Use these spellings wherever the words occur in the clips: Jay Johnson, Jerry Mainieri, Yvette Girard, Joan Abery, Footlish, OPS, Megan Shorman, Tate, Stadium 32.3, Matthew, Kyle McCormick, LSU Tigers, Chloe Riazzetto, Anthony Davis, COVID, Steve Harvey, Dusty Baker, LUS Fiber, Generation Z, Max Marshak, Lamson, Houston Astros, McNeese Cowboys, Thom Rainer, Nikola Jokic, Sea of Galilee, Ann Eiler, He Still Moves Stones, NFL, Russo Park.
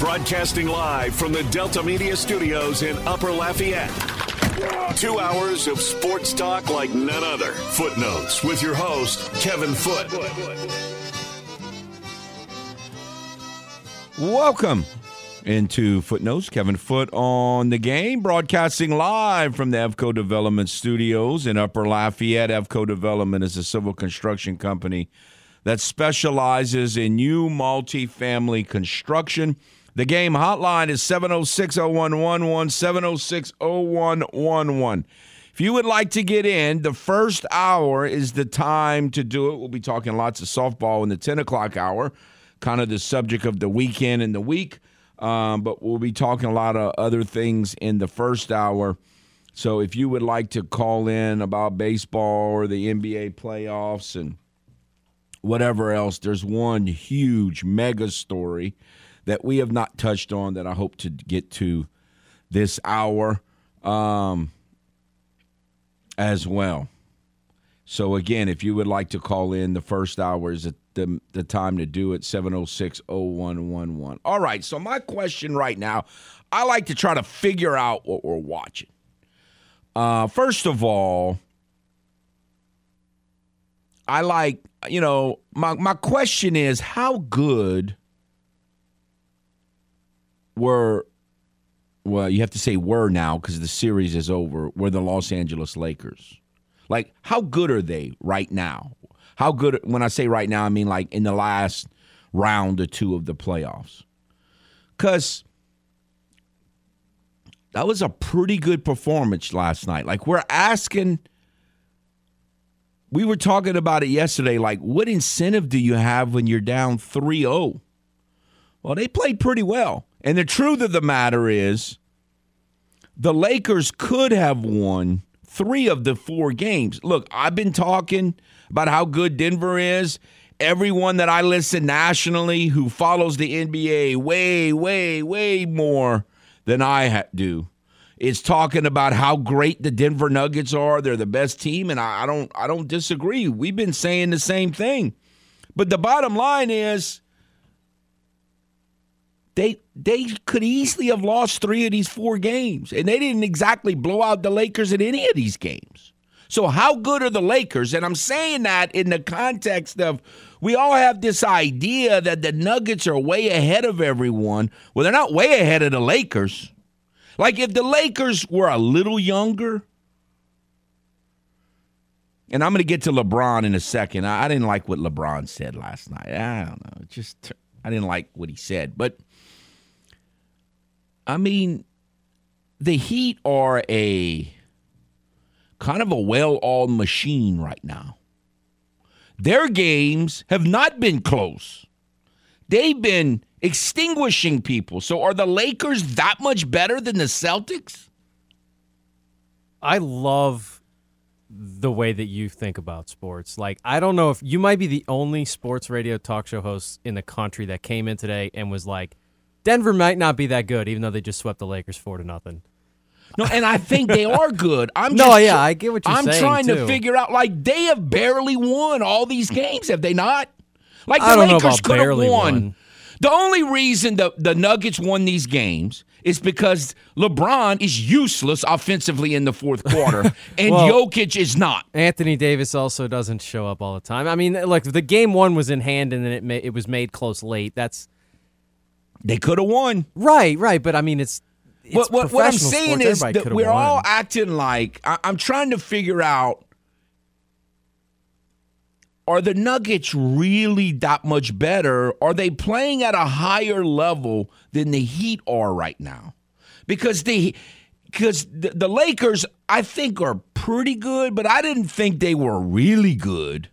Broadcasting live from the Delta Media Studios in Upper Lafayette. 2 hours of sports talk like none other. Footnotes with your host, Kevin Foote. Welcome into Footnotes. Kevin Foote on the game, broadcasting live from the Evco Development Studios in Upper Lafayette. Evco Development is a civil construction company that specializes in new multifamily construction. The game hotline is 706-0111, 706-0111. If you would like to get in, the first hour is the time to do it. We'll be talking lots of softball in the 10 o'clock hour, kind of the subject of the weekend and the week. But we'll be talking a lot of other things in the first hour. So if you would like to call in about baseball or the NBA playoffs and whatever else, there's one huge mega story that we have not touched on that I hope to get to this hour as well. So, again, if you would like to call in, the first hour is the time to do it, 706-0111. All right, so my question right now, I like to try to figure out what we're watching. First of all, I like, you know, my question is, how good were now because the series is over, were the Los Angeles Lakers? Like, how good are they right now? How good, when I say right now, I mean like in the last round or two of the playoffs. Because that was a pretty good performance last night. Like, we were talking about it yesterday, like, what incentive do you have when you're down 3-0? Well, they played pretty well. And the truth of the matter is the Lakers could have won 3 of the 4 games. Look, I've been talking about how good Denver is. Everyone that I listen nationally who follows the NBA way, way, way more than I do is talking about how great the Denver Nuggets are. They're the best team, and I don't disagree. We've been saying the same thing. But the bottom line is they could easily have lost 3 of these 4 games, and they didn't exactly blow out the Lakers in any of these games. So how good are the Lakers? And I'm saying that in the context of we all have this idea that the Nuggets are way ahead of everyone. Well, they're not way ahead of the Lakers. Like, if the Lakers were a little younger, and I'm going to get to LeBron in a second. I didn't like what LeBron said last night. I don't know. I didn't like what he said, but I mean, the Heat are a kind of a well-oiled machine right now. Their games have not been close. They've been extinguishing people. So are the Lakers that much better than the Celtics? I love the way that you think about sports. Like, I don't know if you might be the only sports radio talk show host in the country that came in today and was like, Denver might not be that good, even though they just swept the Lakers 4-0. No, and I think they are good. I get what you're saying. I'm trying to figure out, like, they have barely won all these games, have they not? Like, the Lakers could have won. The only reason the Nuggets won these games is because LeBron is useless offensively in the fourth quarter, and Jokic is not. Anthony Davis also doesn't show up all the time. I mean, like, the game one was in hand, and then it was made close late. They could have won. Right. But, I mean, it's what I'm saying sports. Is that we're won. All acting like I'm trying to figure out, are the Nuggets really that much better? Are they playing at a higher level than the Heat are right now? Because the Lakers, I think, are pretty good, but I didn't think they were really good.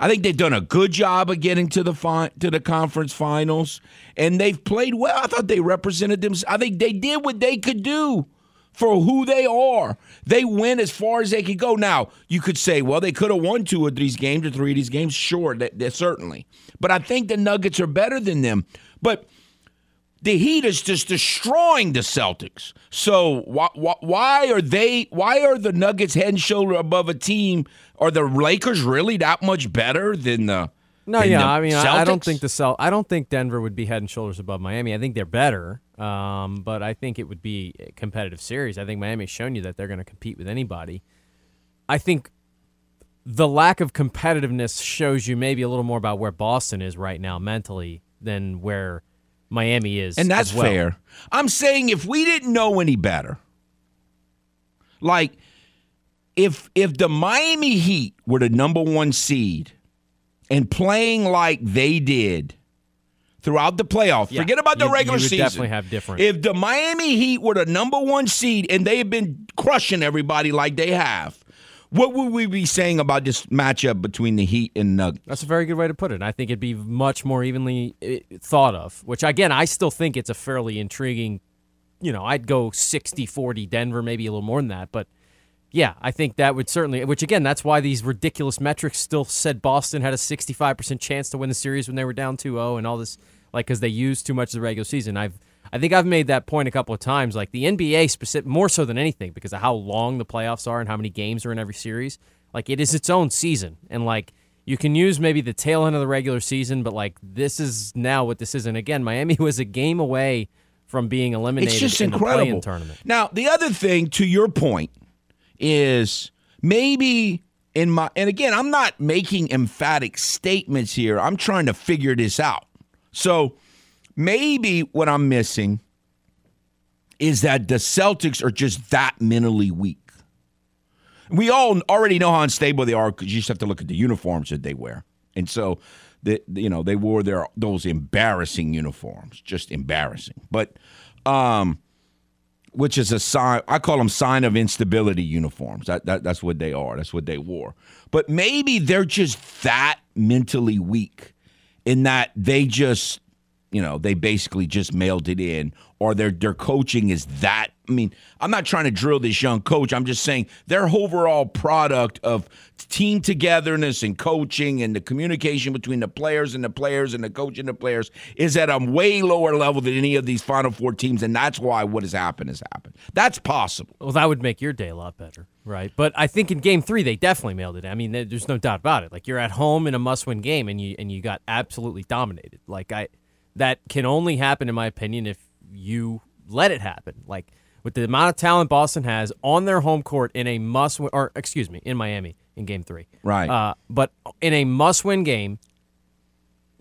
I think they've done a good job of getting to the conference finals, and they've played well. I thought they represented them. I think they did what they could do for who they are. They went as far as they could go. Now, you could say, well, they could have won 2 of these games or 3 of these games. Sure, certainly. But I think the Nuggets are better than them. But the Heat is just destroying the Celtics. So why are the Nuggets head and shoulder above a team? Are the Lakers really that much better than the No, yeah, I mean, Celtics? I don't think Denver would be head and shoulders above Miami. I think they're better, but I think it would be a competitive series. I think Miami's shown you that they're going to compete with anybody. I think the lack of competitiveness shows you maybe a little more about where Boston is right now mentally than where Miami is. And that's fair. I'm saying if we didn't know any better, like if the Miami Heat were the number one seed, and playing like they did throughout the playoff. Yeah. Forget about the regular season. You would definitely have different. If the Miami Heat were the number one seed and they had been crushing everybody like they have, what would we be saying about this matchup between the Heat and Nuggets? That's a very good way to put it. I think it'd be much more evenly thought of, which, again, I still think it's a fairly intriguing, you know, I'd go 60-40 Denver, maybe a little more than that, but yeah, I think that would certainly, which again, that's why these ridiculous metrics still said Boston had a 65% chance to win the series when they were down 2-0 and all this, like, because they used too much of the regular season. I think I've made that point a couple of times, like the NBA specific, more so than anything, because of how long the playoffs are and how many games are in every series. Like, it is its own season, and like you can use maybe the tail end of the regular season, but like this is now what this is. And again, Miami was a game away from being eliminated. It's just incredible. The play-in tournament. Now, the other thing to your point is maybe in my, and again, I'm not making emphatic statements here. I'm trying to figure this out. So maybe what I'm missing is that the Celtics are just that mentally weak. We all already know how unstable they are because you just have to look at the uniforms that they wear. And so, they wore those embarrassing uniforms, just embarrassing. But, which is a sign, I call them sign of instability uniforms. That's what they are. That's what they wore. But maybe they're just that mentally weak in that they just, they basically just mailed it in, or their coaching is that. I mean, I'm not trying to drill this young coach. I'm just saying their overall product of team togetherness and coaching and the communication between the coach and the players is at a way lower level than any of these Final Four teams, and that's why what has happened has happened. That's possible. Well, that would make your day a lot better, right? But I think in Game 3 they definitely mailed it. I mean, there's no doubt about it. Like, you're at home in a must-win game, and you got absolutely dominated. Like, that can only happen, in my opinion, if you let it happen. Like, with the amount of talent Boston has on their home court in Miami in Game 3. Right. But in a must-win game,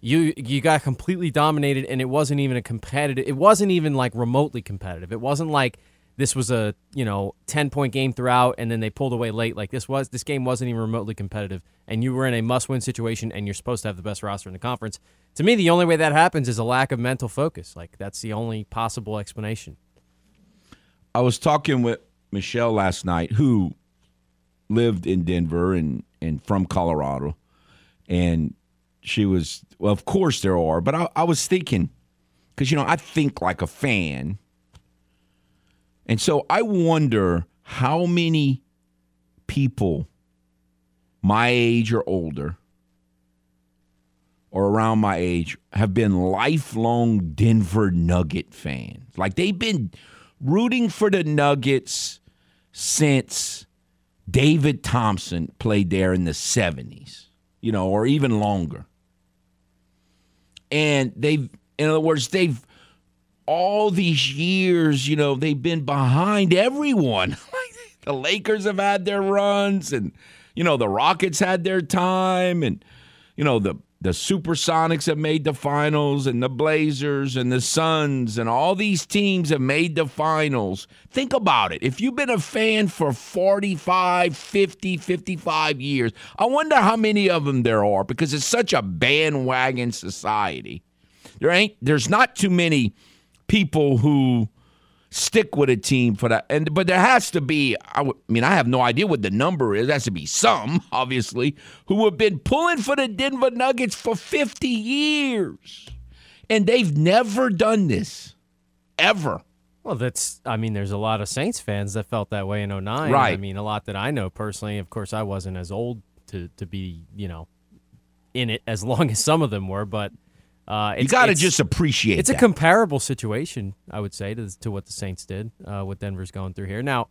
you got completely dominated, and it wasn't even it wasn't even like remotely competitive. It wasn't like this was a, 10-point game throughout and then they pulled away late. Like, this game wasn't even remotely competitive, and you were in a must-win situation, and you're supposed to have the best roster in the conference. To me, the only way that happens is a lack of mental focus. Like, that's the only possible explanation. I was talking with Michelle last night, who lived in Denver and from Colorado, and she was, well, of course there are, but I was thinking, because, I think like a fan, and so I wonder how many people my age or older or around my age have been lifelong Denver Nugget fans. Like, they've been rooting for the Nuggets since David Thompson played there in the 70s, or even longer. And they've all these years, they've been behind everyone. The Lakers have had their runs, and, the Rockets had their time, and, the Supersonics have made the finals, and the Blazers and the Suns and all these teams have made the finals. Think about it. If you've been a fan for 45, 50, 55 years, I wonder how many of them there are, because it's such a bandwagon society. There's not too many people who stick with a team for that. But there has to be, I have no idea what the number is. There has to be some, obviously, who have been pulling for the Denver Nuggets for 50 years. And they've never done this, ever. Well, there's a lot of Saints fans that felt that way in 2009. Right. I mean, a lot that I know personally. Of course, I wasn't as old to be, in it as long as some of them were, but... you got to just appreciate it's that. A comparable situation, I would say, to what the Saints did, what Denver's going through here. Now,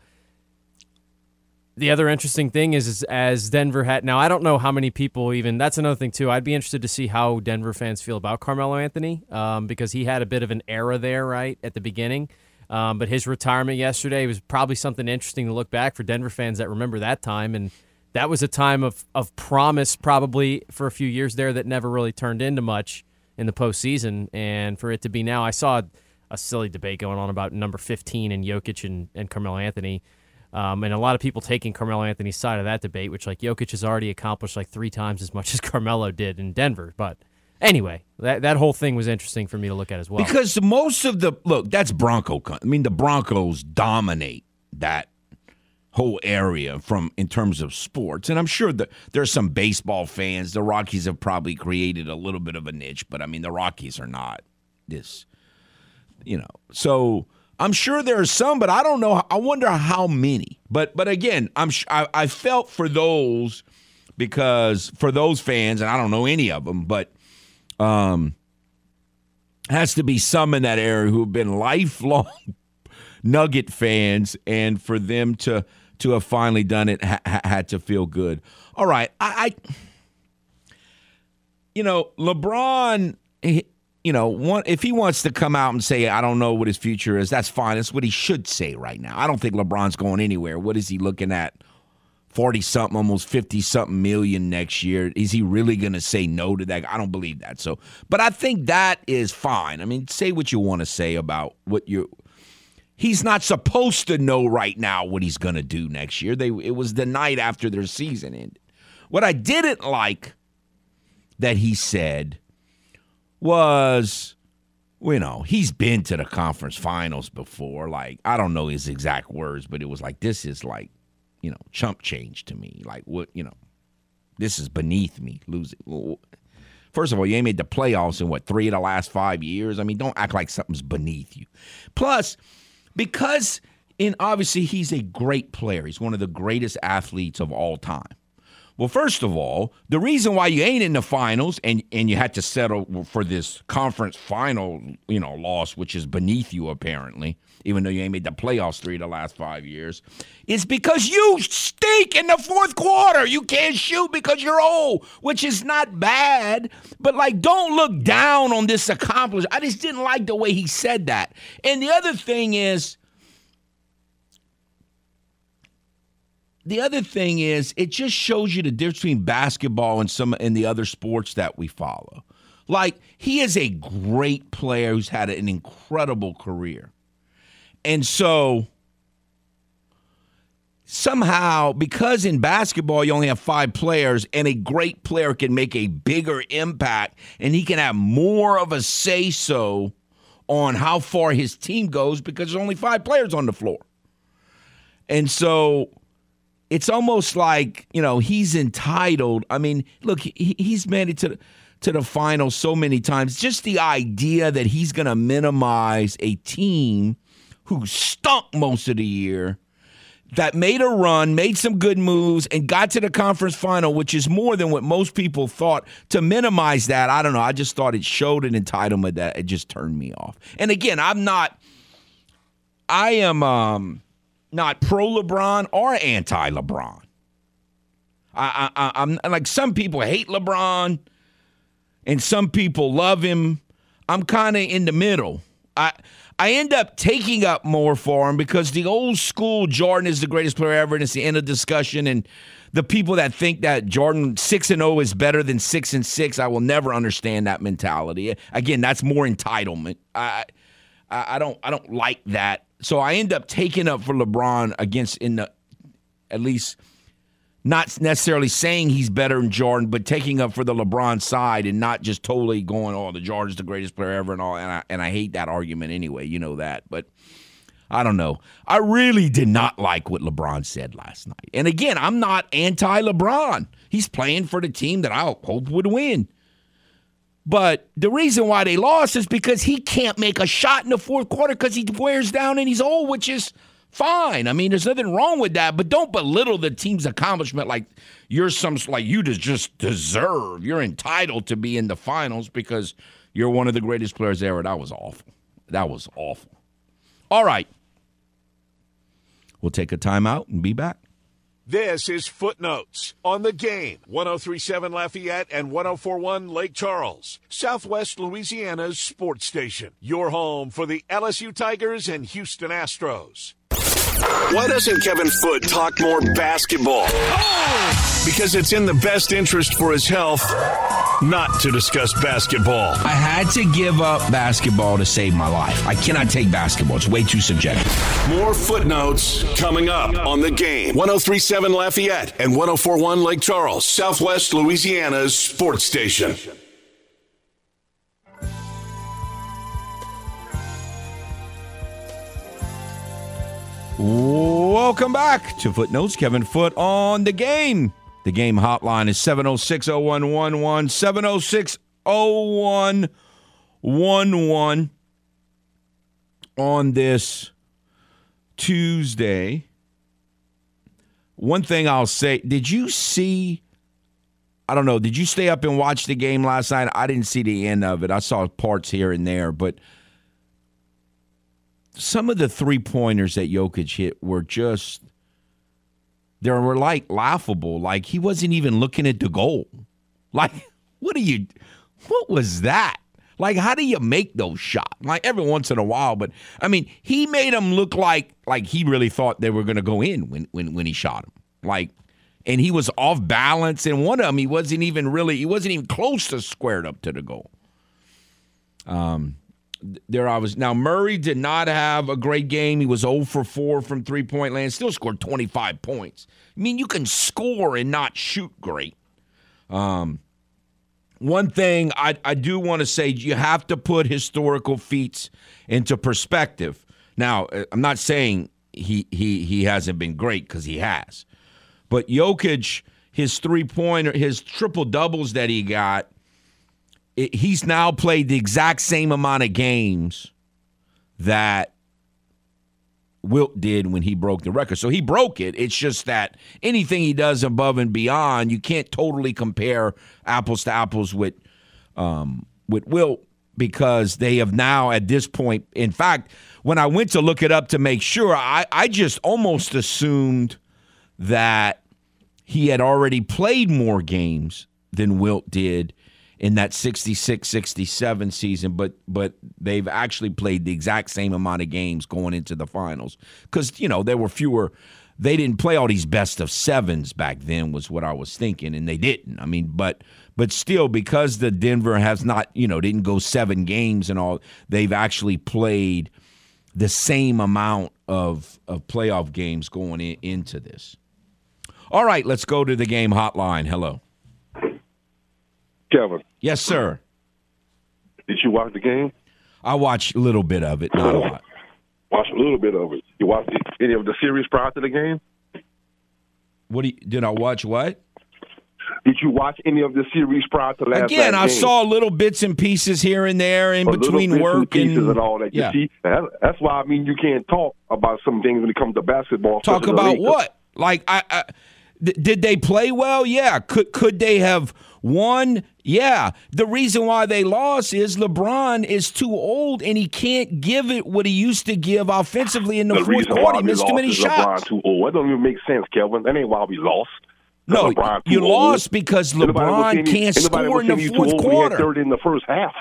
The other interesting thing is as Denver had, now I don't know how many people even, that's another thing too. I'd be interested to see how Denver fans feel about Carmelo Anthony because he had a bit of an era there right at the beginning. But his retirement yesterday was probably something interesting to look back for Denver fans that remember that time. And that was a time of promise probably for a few years there that never really turned into much in the postseason. And for it to be now, I saw a silly debate going on about number 15 and Jokic and Carmelo Anthony. And a lot of people taking Carmelo Anthony's side of that debate, which like Jokic has already accomplished like 3 times as much as Carmelo did in Denver. But anyway, that whole thing was interesting for me to look at as well. Because most of the, look, that's Bronco. I mean, the Broncos dominate that whole area from in terms of sports. And I'm sure that there's some baseball fans. The Rockies have probably created a little bit of a niche, but I mean, the Rockies are not this, you know, so I'm sure there are some, but I don't know. I wonder how many. But again, I felt for those because for those fans, and I don't know any of them, but has to be some in that area who've been lifelong Nugget fans, and for them to have finally done it had to feel good. All right, I LeBron. If he wants to come out and say, I don't know what his future is, that's fine. That's what he should say right now. I don't think LeBron's going anywhere. What is he looking at? 40-something, almost 50-something million next year. Is he really going to say no to that? I don't believe that. So, but I think that is fine. I mean, say what you want to say about what you're – he's not supposed to know right now what he's going to do next year. It was the night after their season ended. What I didn't like that he said – was, he's been to the conference finals before. Like, I don't know his exact words, but it was like, this is like, chump change to me. Like, what, this is beneath me losing. Well, first of all, you ain't made the playoffs in, 3 of the last 5 years? I mean, don't act like something's beneath you. Plus, because, and obviously he's a great player. He's one of the greatest athletes of all time. Well, first of all, the reason why you ain't in the finals and you had to settle for this conference final, loss, which is beneath you apparently, even though you ain't made the playoffs 3 of the last 5 years, is because you stink in the fourth quarter. You can't shoot because you're old, which is not bad. But, don't look down on this accomplishment. I just didn't like the way he said that. And the other thing is, it just shows you the difference between basketball and the other sports that we follow. Like, he is a great player who's had an incredible career. And so, somehow, because in basketball you only have 5 players, and a great player can make a bigger impact, and he can have more of a say-so on how far his team goes because there's only 5 players on the floor. And so it's almost like, he's entitled. I mean, look, he's made it to the finals so many times. Just the idea that he's going to minimize a team who stunk most of the year, that made a run, made some good moves, and got to the conference final, which is more than what most people thought. To minimize that, I don't know. I just thought it showed an entitlement that it just turned me off. And again, not pro LeBron or anti LeBron. I'm like, some people hate LeBron and some people love him. I'm kind of in the middle. I end up taking up more for him because the old school Jordan is the greatest player ever, and it's the end of discussion. And the people that think that Jordan 6-0 is better than 6-6, I will never understand that mentality. Again, that's more entitlement. I don't like that. So I end up taking up for LeBron at least not necessarily saying he's better than Jordan, but taking up for the LeBron side and not just totally going, the Jordan's the greatest player ever and all. And I hate that argument anyway. You know that. But I don't know. I really did not like what LeBron said last night. And again, I'm not anti-LeBron. He's playing for the team that I hope would win. But the reason why they lost is because he can't make a shot in the fourth quarter because he wears down and he's old, which is fine. I mean, there's nothing wrong with that, but don't belittle the team's accomplishment like you just deserve. You're entitled to be in the finals because you're one of the greatest players ever. That was awful. All right. We'll take a timeout and be back. This is Footnotes on The Game, 103.7 Lafayette and 104.1 Lake Charles, Southwest Louisiana's sports station. Your home for the LSU Tigers and Houston Astros. Why doesn't Kevin Foote talk more basketball? Oh! Because it's in the best interest for his health not to discuss basketball. I had to give up basketball to save my life. I cannot take basketball. It's way too subjective. More Footnotes coming up on The Game. 103.7 Lafayette and 104.1 Lake Charles, Southwest Louisiana's sports station. Welcome back to Footnotes. Kevin Foote on The Game. The game hotline is 706-0111, 706-0111 on this Tuesday. One thing I'll say, did you stay up and watch the game last night? I didn't see the end of it. I saw parts here and there, but some of the three-pointers that Jokic hit were just, they were like laughable. Like he wasn't even looking at the goal. Like, what was that? Like, how do you make those shots? Like every once in a while, but I mean, he made them look like he really thought they were going to go in when he shot him. Like, and he was off balance. And one of them, he wasn't even close to squared up to the goal. Now, Murray did not have a great game. He was 0 for 4 from three-point land. Still scored 25 points. I mean, you can score and not shoot great. One thing I do want to say, you have to put historical feats into perspective. Now, I'm not saying he hasn't been great because he has. But Jokic, his three-pointer, his triple-doubles that he got, he's now played the exact same amount of games that Wilt did when he broke the record. So he broke it. It's just that anything he does above and beyond, you can't totally compare apples to apples with Wilt because they have now at this point. In fact, when I went to look it up to make sure, I just almost assumed that he had already played more games than Wilt did in that 66-67 season, but they've actually played the exact same amount of games going into the finals. Because, you know, there were fewer. They didn't play all these best of sevens back then was what I was thinking, and they didn't. I mean, but still, because the Denver has not, you know, didn't go seven games and all, they've actually played the same amount of playoff games going into this. All right, let's go to the game hotline. Hello. Kevin. Yes, sir. Did you watch the game? I watched a little bit of it, not a lot. Watched a little bit of it. You watched any of the series prior to the game? Did I watch what? Did you watch any of the series prior to last game? Again, I saw little bits and pieces here and there in between work and all that. Yeah. You see, that's why I mean you can't talk about some things when it comes to basketball. Talk about what? Like I did they play well? Yeah. Could they have won? Yeah. The reason why they lost is LeBron is too old and he can't give it what he used to give offensively in the fourth quarter. He missed too many shots. LeBron too old. That don't even make sense, Kevin. That ain't why we lost. No, you lost because LeBron can't score in the fourth quarter. He had 30 in the first half.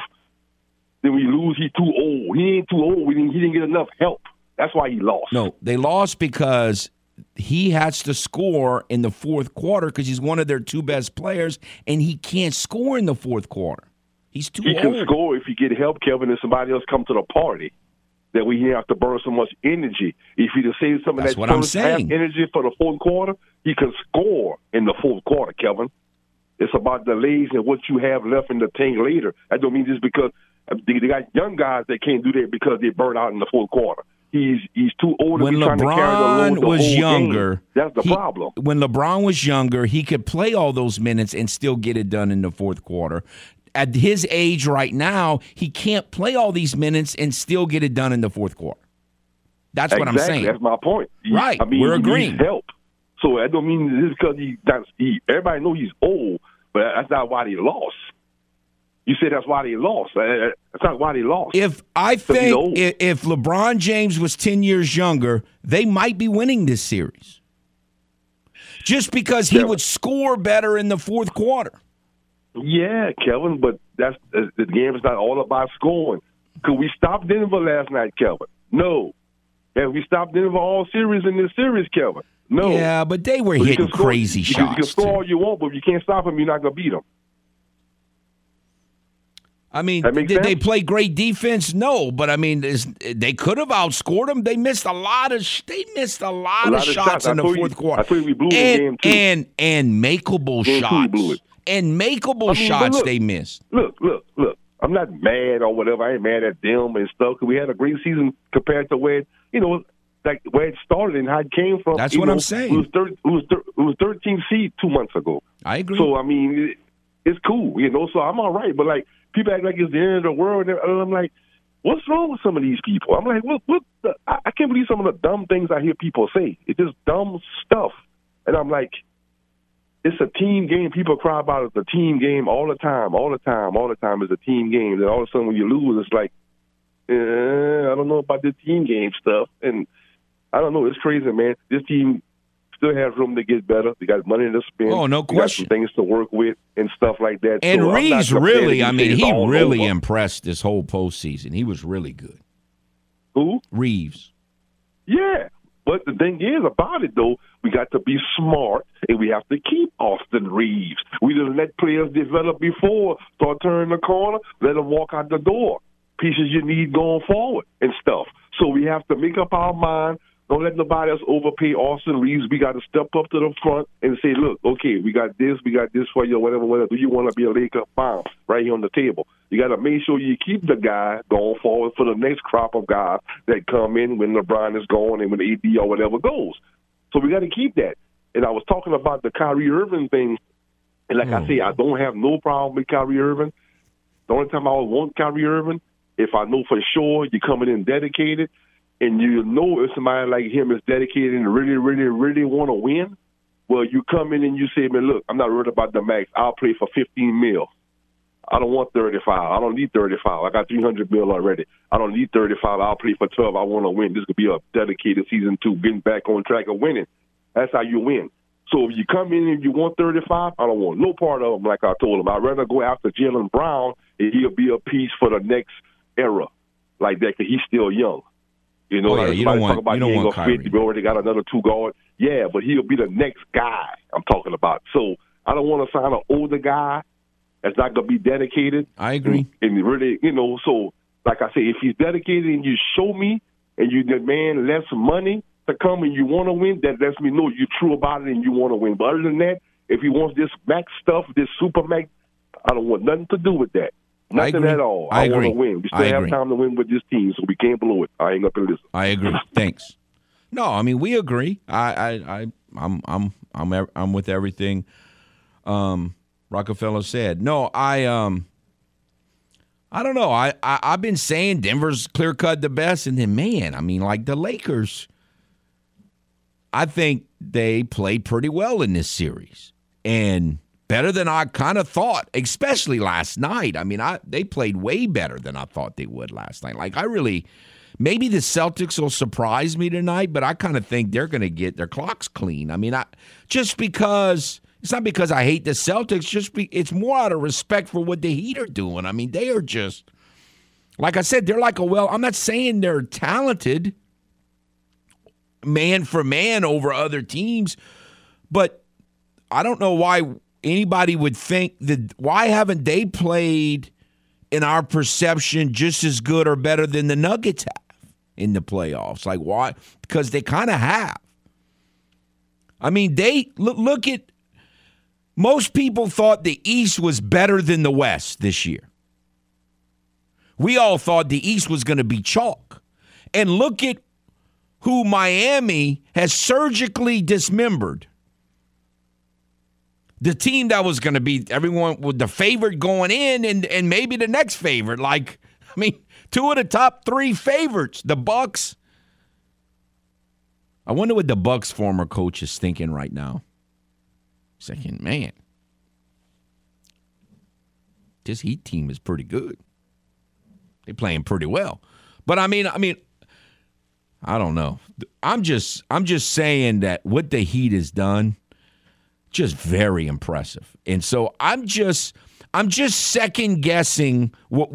Then we lose. He's too old. He ain't too old. He didn't get enough help. That's why he lost. No, they lost because he has to score in the fourth quarter because he's one of their two best players, and he can't score in the fourth quarter. He's too old. He can score if you get help, Kevin, and somebody else come to the party. That we have to burn so much energy. If you just save some of that first half energy for the fourth quarter, he can score in the fourth quarter, Kevin. It's about delays and what you have left in the tank later. I don't mean just because they got young guys that can't do that because they burn out in the fourth quarter. He's too old to be trying to carry the load the whole game. That's the problem. When LeBron was younger, he could play all those minutes and still get it done in the fourth quarter. At his age right now, he can't play all these minutes and still get it done in the fourth quarter. That's what I'm saying. That's my point. Right. I mean, we're agreeing. He needs help. So I don't mean this because everybody knows he's old, but that's not why they lost. You said that's why they lost. That's not why they lost. If LeBron James was 10 years younger, they might be winning this series. just because he would score better in the fourth quarter. Yeah, Kevin, but that's the game is not all about scoring. Could we stop Denver last night, Kevin? No. Have we stopped Denver all series in this series, Kevin? No. Yeah, but they were hitting crazy shots. You can score all you want, but if you can't stop them, you're not going to beat them. I mean, did they play great defense? No, but I mean, they could have outscored them. They missed a lot of shots in the fourth quarter. I think we blew the game too. And makeable shots. And makeable shots they missed. Look. I'm not mad or whatever. I ain't mad at them and stuff. We had a great season compared to where where it started and how it came from. That's what I'm saying. It was 13th seed 2 months ago. I agree. So I mean, it's cool, So I'm all right. But like people act like it's the end of the world. And I'm like, what's wrong with some of these people? I'm like, I can't believe some of the dumb things I hear people say. It's just dumb stuff. And I'm like, it's a team game. People cry about it. It's a team game all the time. It's a team game. Then all of a sudden when you lose, it's like, I don't know about this team game stuff. And I don't know. It's crazy, man. This team still has room to get better. They got money to spend. Oh, no question. Got some things to work with and stuff like that. And so Reeves really, he really impressed this whole postseason. He was really good. Who? Reeves. Yeah. But the thing is about it, though, we got to be smart, and we have to keep Austin Reaves. We didn't let players develop before, start turning the corner, let them walk out the door. Pieces you need going forward and stuff. So we have to make up our mind. Don't let nobody else overpay Austin Reaves. We got to step up to the front and say, look, okay, we got this for you, whatever. Do you want to be a Laker? Fine, right here on the table. You got to make sure you keep the guy going forward for the next crop of guys that come in when LeBron is gone and when AD or whatever goes. So we got to keep that. And I was talking about the Kyrie Irving thing. And I say, I don't have no problem with Kyrie Irving. The only time I would want Kyrie Irving, if I know for sure you're coming in dedicated, and you know if somebody like him is dedicated and really, really, really want to win, well, you come in and you say, man, look, I'm not worried about the max. I'll play for $15 million. I don't want 35. I don't need 35. I got $300 million already. I don't need 35. I'll play for 12. I want to win. This could be a dedicated season to getting back on track of winning. That's how you win. So if you come in and you want 35, I don't want no part of them like I told him. I'd rather go after Jaylen Brown and he'll be a piece for the next era like that because he's still young. You don't want Kyrie. We already got another two guard. Yeah, but he'll be the next guy I'm talking about. So I don't want to sign an older guy that's not going to be dedicated. I agree. And really, so like I say, if he's dedicated and you show me and you demand less money to come and you want to win, that lets me know you're true about it and you want to win. But other than that, if he wants this max stuff, this super max, I don't want nothing to do with that. Nothing at all. I want to win. We still have time to win with this team, so we can't blow it. I ain't gonna listen. I agree. Thanks. No, we agree. I'm with everything Rockefeller said. No, I don't know. I've been saying Denver's clear cut the best, and then like the Lakers, I think they played pretty well in this series, and better than I kind of thought, especially last night. They played way better than I thought they would last night. Maybe the Celtics will surprise me tonight, but I kind of think they're going to get their clocks clean. It's not because I hate the Celtics, it's more out of respect for what the Heat are doing. They are just, like I said, they're like I'm not saying they're talented man for man over other teams, but I don't know why anybody would think why haven't they played, in our perception, just as good or better than the Nuggets have in the playoffs? Like, why? Because they kind of have. They look at – most people thought the East was better than the West this year. We all thought the East was going to be chalk. And look at who Miami has surgically dismembered. The team that was going to be everyone with the favorite going in and maybe the next favorite. Two of the top three favorites, the Bucks. I wonder what the Bucks' former coach is thinking right now. Second, man, this Heat team is pretty good. They're playing pretty well. But I don't know. I'm just saying that what the Heat has done – just very impressive. And so I'm just second guessing what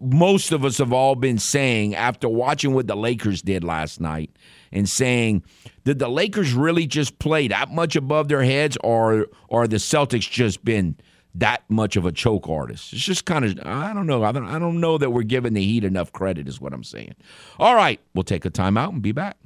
most of us have all been saying after watching what the Lakers did last night and saying, did the Lakers really just play that much above their heads, or the Celtics just been that much of a choke artist? It's just kind of, I don't know. I don't know that we're giving the Heat enough credit is what I'm saying. All right, we'll take a timeout and be back.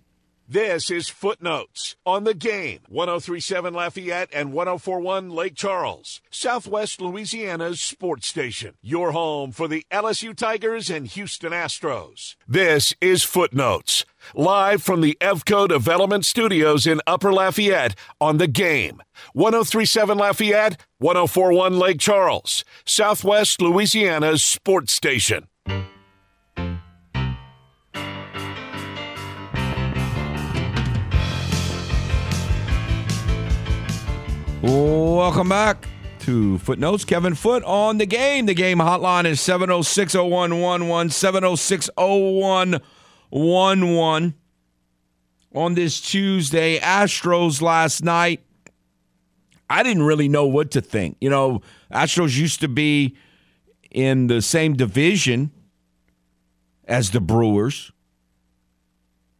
This is Footnotes on the Game, 103.7 Lafayette and 104.1 Lake Charles, Southwest Louisiana's sports station. Your home for the LSU Tigers and Houston Astros. This is Footnotes, live from the Evco Development Studios in Upper Lafayette on the Game, 103.7 Lafayette, 104.1 Lake Charles, Southwest Louisiana's sports station. Welcome back to Footnotes. Kevin Foote on the Game. The Game hotline is 706-0111, 706-0111. On this Tuesday, Astros last night, I didn't really know what to think. You know, Astros used to be in the same division as the Brewers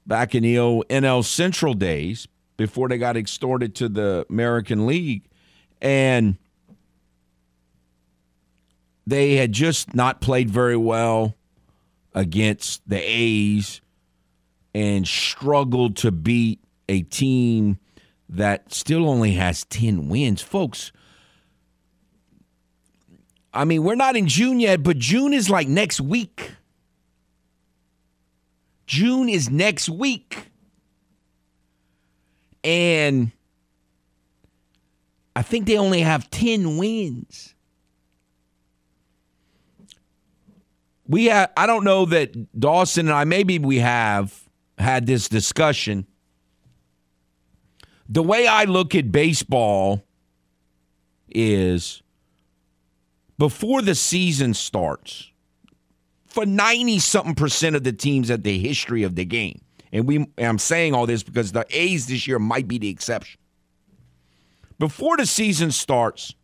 back in the NL Central days, before they got extorted to the American League, and they had just not played very well against the A's and struggled to beat a team that still only has 10 wins. Folks, I mean, we're not in June yet, but June is like next week. June is next week. And I think they only have 10 wins. I don't know that Dawson and I, maybe we have had this discussion. The way I look at baseball is before the season starts, for 90-something% of the teams at the history of the game, and I'm saying all this because the A's this year might be the exception. Before the season starts,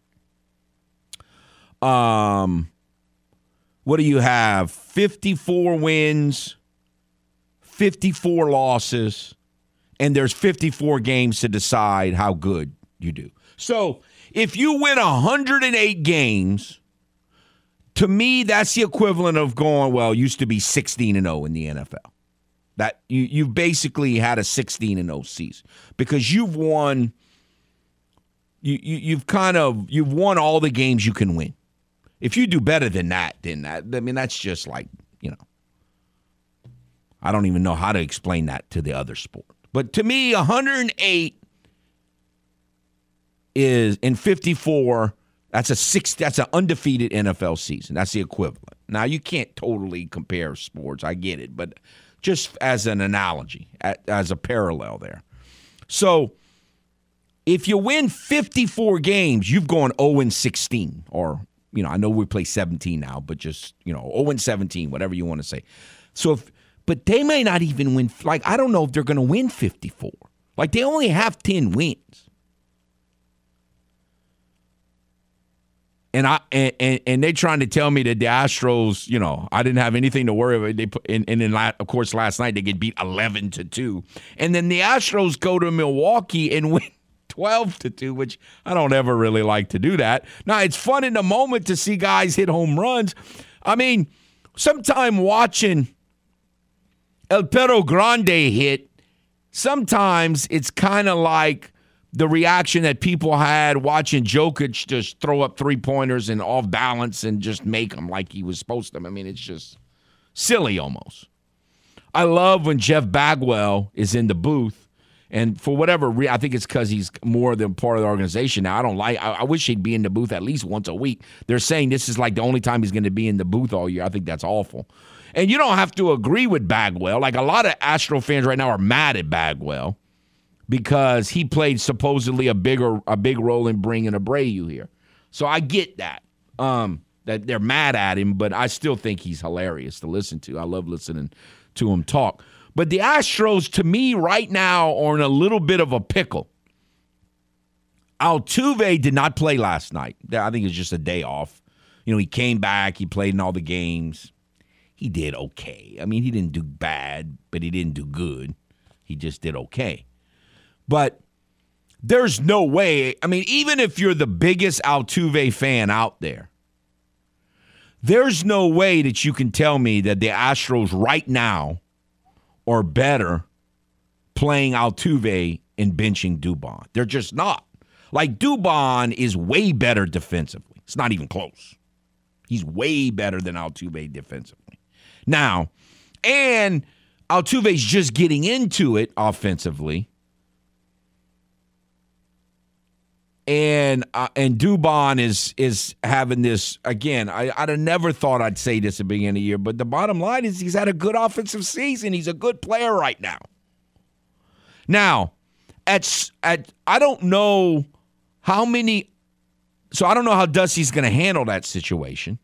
what do you have? 54 wins, 54 losses, and there's 54 games to decide how good you do. So if you win 108 games, to me, that's the equivalent of going, well, it used to be 16-0 in the NFL. That you've basically had a 16-0 season because you've won. You've won all the games you can win. If you do better than that, that's just like, you know, I don't even know how to explain that to the other sport. But to me, 108 is in 54. That's an undefeated NFL season. That's the equivalent. Now you can't totally compare sports. I get it, but just as an analogy, as a parallel there. So if you win 54 games, you've gone 0-16, or, you know, I know we play 17 now, but just, you know, 0-17, whatever you want to say. So, but they may not even win. Like, I don't know if they're going to win 54. Like, they only have 10 wins. And they're trying to tell me that the Astros, you know, I didn't have anything to worry about. And then, of course, last night they get beat 11-2. And then the Astros go to Milwaukee and win 12-2, which I don't ever really like to do that. Now, it's fun in the moment to see guys hit home runs. I mean, sometime watching El Perro Grande hit, sometimes it's kind of like the reaction that people had watching Jokic just throw up three-pointers and off balance and just make them like he was supposed to. I mean, it's just silly almost. I love when Jeff Bagwell is in the booth, and for whatever reason, I think it's because he's more than part of the organization now. I wish he'd be in the booth at least once a week. They're saying this is like the only time he's going to be in the booth all year. I think that's awful. And you don't have to agree with Bagwell. Like, a lot of Astro fans right now are mad at Bagwell because he played supposedly a big role in bringing Abreu here. So I get that, that they're mad at him, but I still think he's hilarious to listen to. I love listening to him talk. But the Astros, to me, right now are in a little bit of a pickle. Altuve did not play last night. I think it was just a day off. You know, he came back. He played in all the games. He did okay. I mean, he didn't do bad, but he didn't do good. He just did okay. But there's no way. I mean, even if you're the biggest Altuve fan out there, there's no way that you can tell me that the Astros right now are better playing Altuve and benching Dubon. They're just not. Like, Dubon is way better defensively. It's not even close. He's way better than Altuve defensively. Now, and Altuve's just getting into it offensively. And Dubon is having this, again, I'd have never thought I'd say this at the beginning of the year, but the bottom line is he's had a good offensive season. He's a good player right now. Now, I don't know how many, so I don't know how Dusty's going to handle that situation.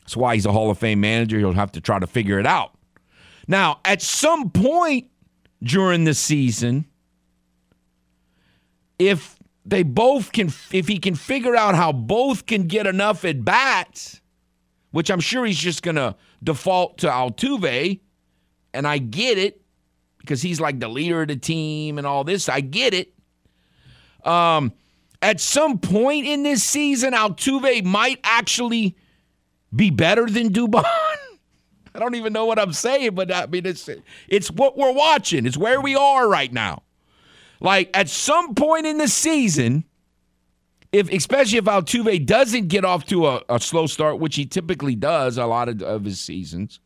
That's why he's a Hall of Fame manager. He'll have to try to figure it out. Now, at some point during the season, if he can figure out how both can get enough at bats, which I'm sure he's just going to default to Altuve, and I get it because he's like the leader of the team and all this. I get it. At some point in this season, Altuve might actually be better than Dubon. I don't even know what I'm saying, but I mean, it's what we're watching. It's where we are right now. Like, at some point in the season, especially if Altuve doesn't get off to a slow start, which he typically does a lot of his seasons,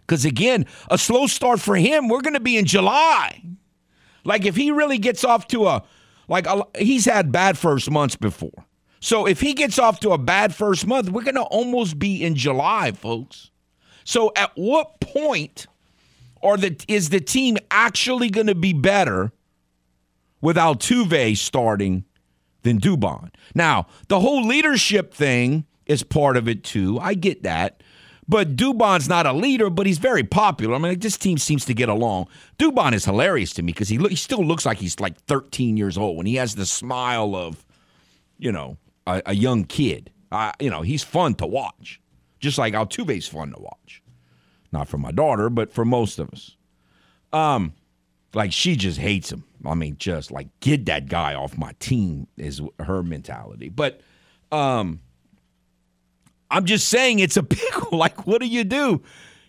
because, again, a slow start for him, we're going to be in July. Like, if he really gets off to he's had bad first months before. So if he gets off to a bad first month, we're going to almost be in July, folks. So at what point is the team actually going to be better with Altuve starting than Dubon? Now, the whole leadership thing is part of it too. I get that. But Dubon's not a leader, but he's very popular. I mean, like, this team seems to get along. Dubon is hilarious to me because he still looks like he's like 13 years old and he has the smile of, you know, a young kid. You know, he's fun to watch, just like Altuve's fun to watch. Not for my daughter, but for most of us. Like, she just hates him. I mean, just like, get that guy off my team is her mentality. But I'm just saying it's a pickle. Like, what do you do?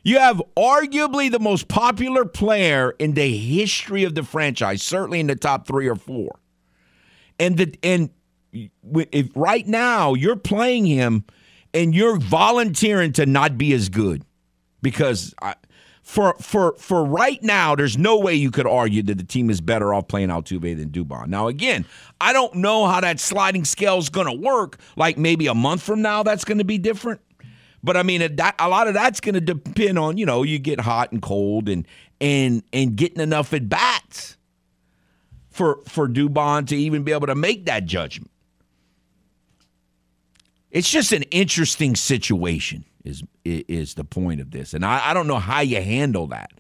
You have arguably the most popular player in the history of the franchise, certainly in the top three or four. And if right now you're playing him and you're volunteering to not be as good. Because for right now, there's no way you could argue that the team is better off playing Altuve than Dubon. Now, again, I don't know how that sliding scale is going to work. Like, maybe a month from now, that's going to be different. But, I mean, a lot of that's going to depend on, you know, you get hot and cold and getting enough at bats for Dubon to even be able to make that judgment. It's just an interesting situation. Is the point of this. And I don't know how you handle that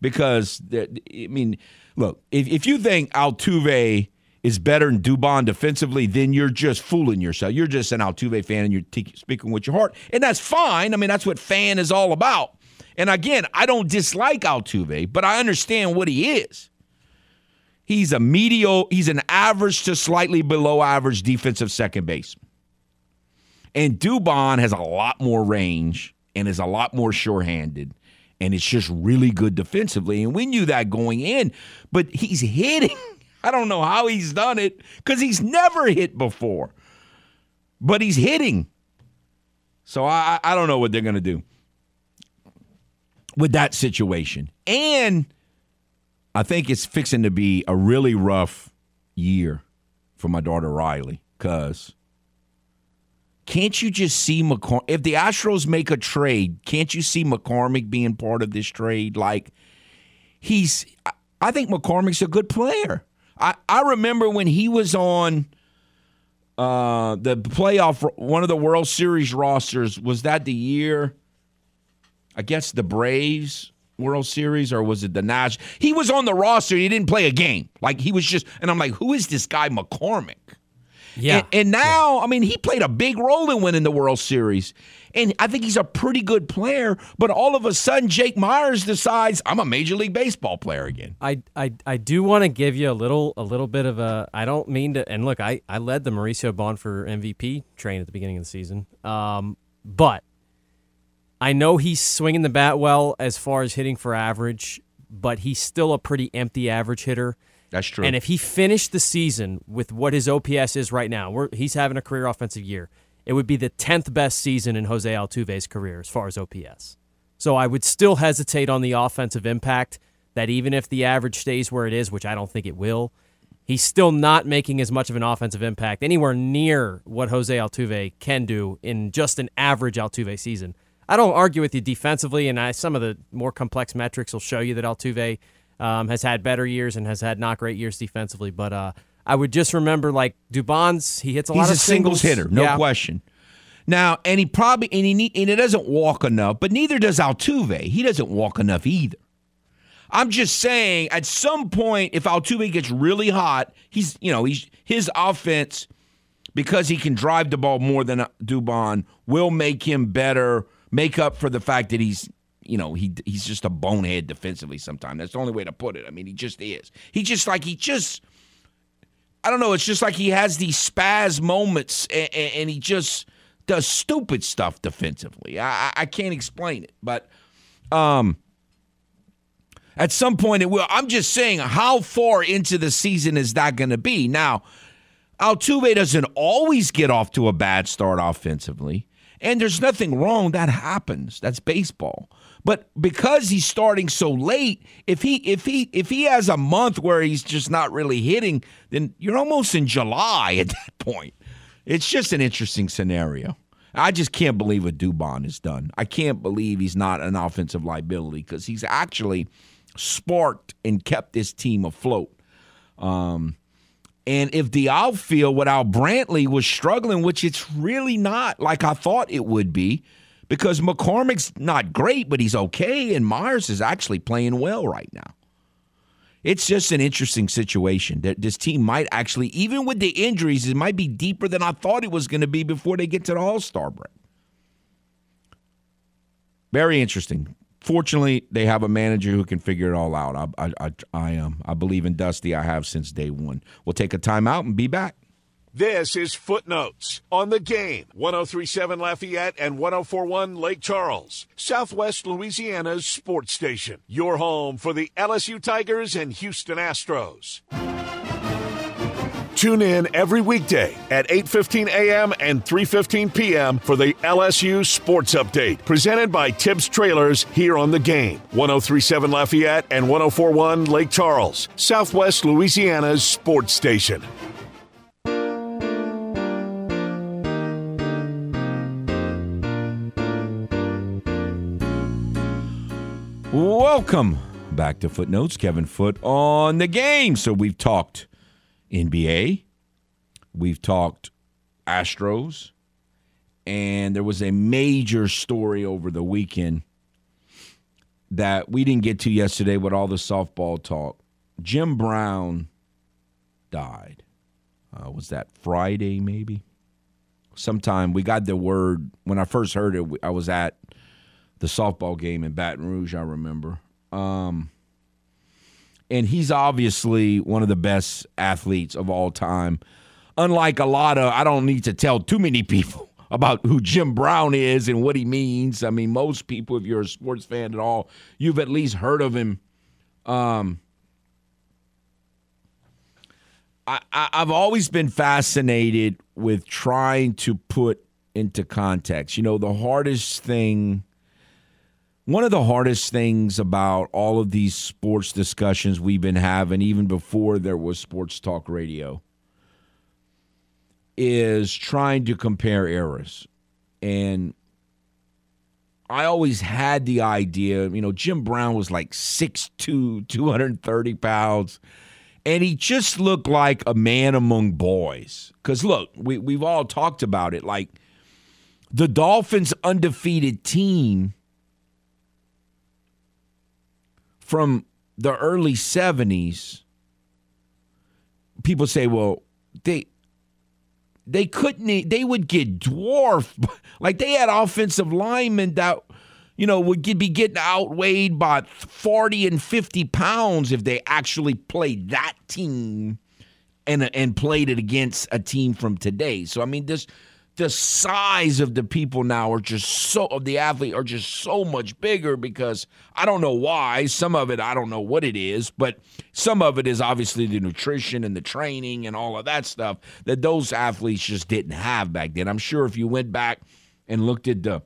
because, I mean, look, if you think Altuve is better than Dubon defensively, then you're just fooling yourself. You're just an Altuve fan and you're speaking with your heart. And that's fine. I mean, that's what fan is all about. And again, I don't dislike Altuve, but I understand what he is. He's an average to slightly below average defensive second baseman. And Dubon has a lot more range and is a lot more sure-handed, and it's just really good defensively. And we knew that going in, but he's hitting. I don't know how he's done it because he's never hit before, but he's hitting. So I don't know what they're going to do with that situation. And I think it's fixing to be a really rough year for my daughter Riley because – can't you just see McCormick? If the Astros make a trade, can't you see McCormick being part of this trade? Like, I think McCormick's a good player. I remember when he was on the playoff, one of the World Series rosters. Was that the year? I guess the Braves World Series, or was it the Nash? He was on the roster. He didn't play a game. Like, he was just – and I'm like, who is this guy McCormick? Yeah. And now, yeah. I mean, he played a big role in winning the World Series. And I think he's a pretty good player, but all of a sudden Jake Myers decides I'm a Major League Baseball player again. I do want to give you a little bit of a – I don't mean to – and look, I led the Mauricio Dubon for MVP train at the beginning of the season. But I know he's swinging the bat well as far as hitting for average, but he's still a pretty empty average hitter. That's true. And if he finished the season with what his OPS is right now, he's having a career offensive year. It would be the 10th best season in Jose Altuve's career as far as OPS. So I would still hesitate on the offensive impact that even if the average stays where it is, which I don't think it will, he's still not making as much of an offensive impact anywhere near what Jose Altuve can do in just an average Altuve season. I don't argue with you defensively, and some of the more complex metrics will show you that Altuve has had better years and has had not great years defensively, but I would just remember, like, Dubon's, he hits a lot of singles. He's a singles hitter, no question. Now, and he doesn't walk enough, but neither does Altuve. He doesn't walk enough either. I'm just saying, at some point, if Altuve gets really hot, his offense, because he can drive the ball more than Dubon, will make him better, make up for the fact that he's just a bonehead defensively sometimes. That's the only way to put it. I mean, he just is. I don't know. It's just like he has these spaz moments, and he just does stupid stuff defensively. I can't explain it, but at some point it will. I'm just saying, how far into the season is that going to be? Now, Altuve doesn't always get off to a bad start offensively, and there's nothing wrong. That happens. That's baseball. But because he's starting so late, if he has a month where he's just not really hitting, then you're almost in July at that point. It's just an interesting scenario. I just can't believe what Dubon has done. I can't believe he's not an offensive liability because he's actually sparked and kept this team afloat. And if the outfield without Brantley was struggling, which it's really not like I thought it would be, because McCormick's not great, but he's okay, and Myers is actually playing well right now. It's just an interesting situation. This team might actually, even with the injuries, it might be deeper than I thought it was going to be before they get to the All-Star break. Very interesting. Fortunately, they have a manager who can figure it all out. I believe in Dusty. I have since day one. We'll take a timeout and be back. This is Footnotes on the Game, 1037 Lafayette and 1041 Lake Charles, Southwest Louisiana's sports station. Your home for the LSU Tigers and Houston Astros. Tune in every weekday at 8:15 a.m. and 3:15 p.m. for the LSU Sports Update, presented by Tibbs Trailers here on The Game, 1037 Lafayette and 1041 Lake Charles, Southwest Louisiana's sports station. Welcome back to Footnotes. Kevin Foote on The Game. So we've talked NBA, we've talked Astros, and there was a major story over the weekend that we didn't get to yesterday with all the softball talk. Jim Brown died. Was that Friday maybe? Sometime we got the word. When I first heard it, I was at the softball game in Baton Rouge, I remember. And he's obviously one of the best athletes of all time. Unlike a lot of, I don't need to tell too many people about who Jim Brown is and what he means. I mean, most people, if you're a sports fan at all, you've at least heard of him. I've always been fascinated with trying to put into context. You know, one of the hardest things about all of these sports discussions we've been having, even before there was sports talk radio, is trying to compare eras. And I always had the idea, Jim Brown was like 6'2", 230 pounds, and he just looked like a man among boys. Because, look, we've all talked about it. Like, the Dolphins' undefeated team from the early 70s, people say, well, they couldn't, they would get dwarfed. Like they had offensive linemen that, you know, would be getting outweighed by 40 and 50 pounds if they actually played that team and played it against a team from today. So, I mean, this, the size of the people now are just so, of the athlete are just so much bigger because I don't know why. Some of it, I don't know what it is, but some of it is obviously the nutrition and the training and all of that stuff that those athletes just didn't have back then. I'm sure if you went back and looked at the,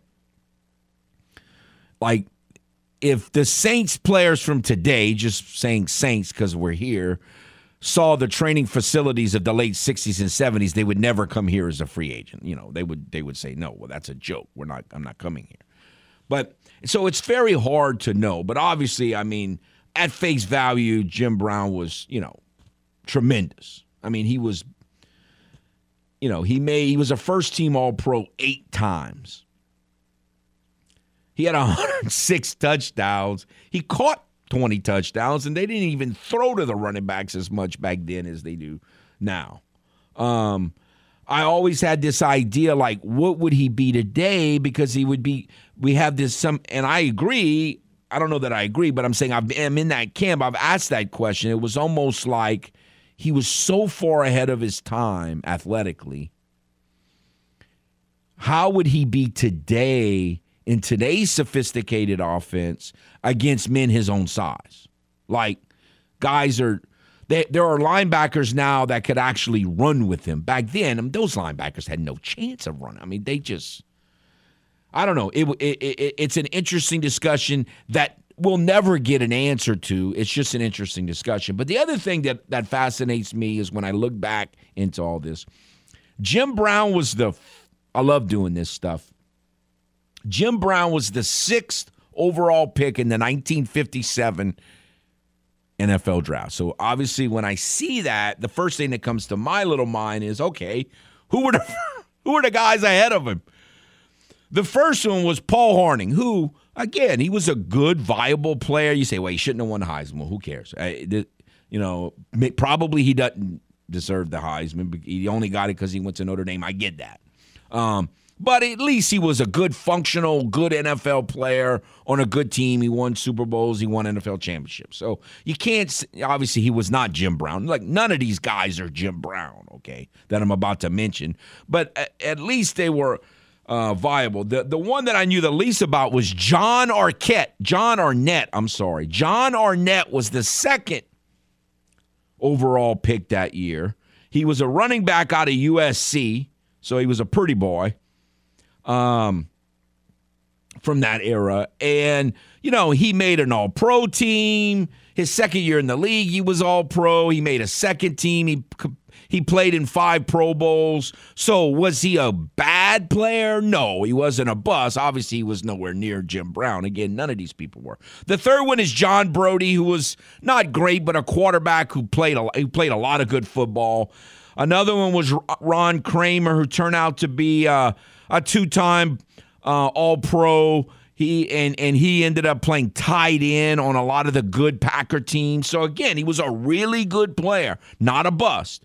like, if the Saints players from today, just saying Saints because we're here, saw the training facilities of the late 60s and 70s, they would never come here as a free agent. You know, they would say, no, well, that's a joke. I'm not coming here. But so it's very hard to know. But obviously, I mean, at face value, Jim Brown was, you know, tremendous. I mean, he was, you know, he was a first-team All-Pro 8 times. He had 106 touchdowns. He caught 20 touchdowns, and they didn't even throw to the running backs as much back then as they do now. I always had this idea, like, what would he be today? Because he would be – we have this – some, and I agree. I don't know that I agree, but I'm saying I'm in that camp. I've asked that question. It was almost like he was so far ahead of his time athletically. How would he be today in today's sophisticated offense against men his own size? Like, guys are – there are linebackers now that could actually run with him. Back then, I mean, those linebackers had no chance of running. I mean, they just – I don't know. It's an interesting discussion that we'll never get an answer to. It's just an interesting discussion. But the other thing that fascinates me is when I look back into all this, Jim Brown was the – I love doing this stuff. Jim Brown was the 6th overall pick in the 1957 NFL draft. So obviously when I see that, the first thing that comes to my little mind is, okay, who were the guys ahead of him? The first one was Paul Hornung, who, again, he was a good, viable player. You say, well, he shouldn't have won the Heisman. Well, who cares? You know, probably he doesn't deserve the Heisman. He only got it because he went to Notre Dame. I get that. But at least he was a good, functional, good NFL player on a good team. He won Super Bowls. He won NFL championships. So you can't – obviously, he was not Jim Brown. Like, none of these guys are Jim Brown, okay, that I'm about to mention. But at least they were viable. The one that I knew the least about was John Arnett. John Arnett was the 2nd overall pick that year. He was a running back out of USC, so he was a pretty boy. From that era. And, you know, he made an all-pro team. His 2nd year in the league, he was all-pro. He made a 2nd team. He played in 5 Pro Bowls. So was he a bad player? No, he wasn't a bust. Obviously, he was nowhere near Jim Brown. Again, none of these people were. The 3rd one is John Brody, who was not great, but a quarterback who played a lot of good football. Another one was Ron Kramer, who turned out to be a 2-time All-Pro. He ended up playing tight end on a lot of the good Packer teams. So, again, he was a really good player, not a bust.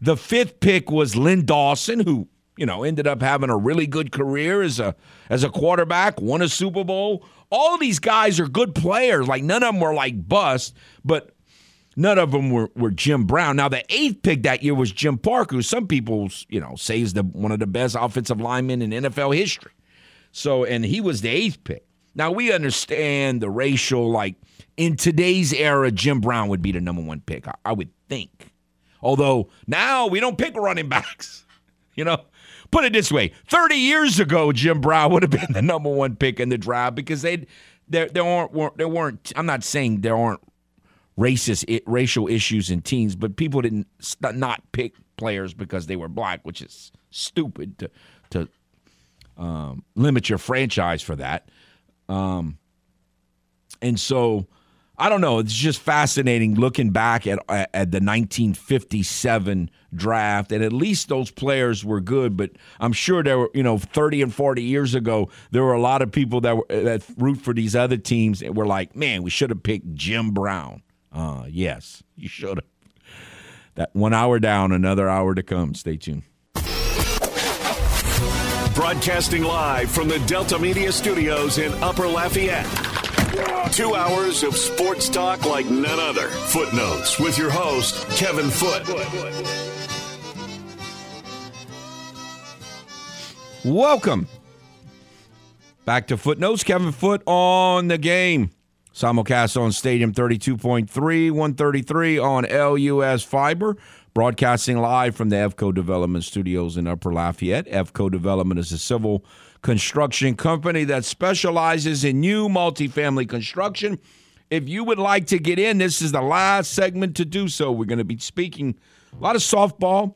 The 5th pick was Lynn Dawson, who, you know, ended up having a really good career as a quarterback, won a Super Bowl. All these guys are good players. Like, none of them were, like, bust, but none of them were Jim Brown. Now, the 8th pick that year was Jim Parker, who some people, you know, say is one of the best offensive linemen in NFL history. So, and he was the 8th pick. Now, we understand the racial, like, in today's era, Jim Brown would be the number 1 pick, I would think. Although, now we don't pick running backs, you know. Put it this way, 30 years ago, Jim Brown would have been the number 1 pick in the draft because there weren't, I'm not saying there aren't racial issues in teams, but people didn't not pick players because they were black, which is stupid to limit your franchise for that. And so I don't know. It's just fascinating looking back at the 1957 draft, and at least those players were good. But I'm sure there were, 30 and 40 years ago, there were a lot of people that root for these other teams and were like, man, we should have picked Jim Brown. Yes, you should have. That 1 hour down, another hour to come. Stay tuned. Broadcasting live from the Delta Media Studios in Upper Lafayette. 2 hours of sports talk like none other. Footnotes with your host, Kevin Foote. Welcome back to Footnotes. Kevin Foote on the game. Simulcast on Stadium 32.3, 133 on LUS Fiber. Broadcasting live from the Evco Development Studios in Upper Lafayette. Evco Development is a civil construction company that specializes in new multifamily construction. If you would like to get in, this is the last segment to do so. We're going to be speaking a lot of softball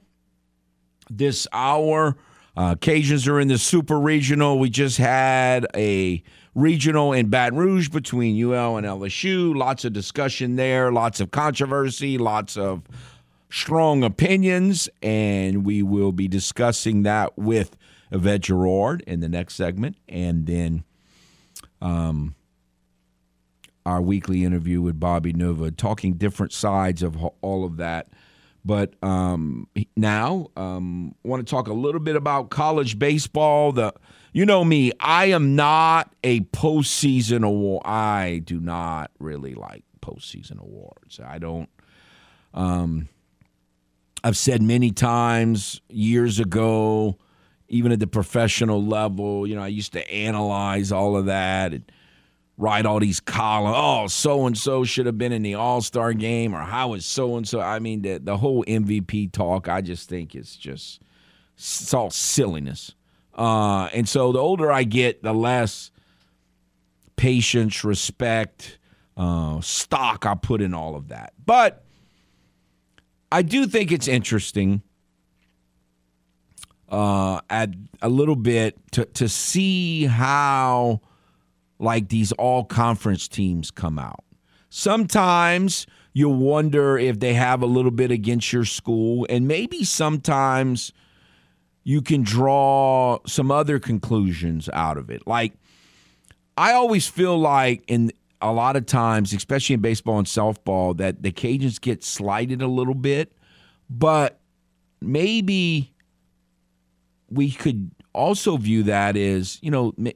this hour. Cajuns are in the Super Regional. We just had a regional in Baton Rouge between UL and LSU. Lots of discussion there, lots of controversy, lots of strong opinions, and we will be discussing that with Yvette Girard in the next segment, and then our weekly interview with Bobby Nova, talking different sides of all of that. But now I want to talk a little bit about college baseball. You know me, I am not a postseason award. I do not really like postseason awards. I don't. I've said many times years ago, even at the professional level, I used to analyze all of that and write all these columns. Oh, so-and-so should have been in the All-Star game, or how is so-and-so? I mean, the whole MVP talk, I just think it's all silliness. And so the older I get, the less patience, respect, stock I put in all of that. But I do think it's interesting a little bit to see how, like, these all-conference teams come out. Sometimes you wonder if they have a little bit against your school, and maybe sometimes you can draw some other conclusions out of it. Like, I always feel like a lot of times, especially in baseball and softball, that the Cajuns get slighted a little bit, but maybe we could also view that as,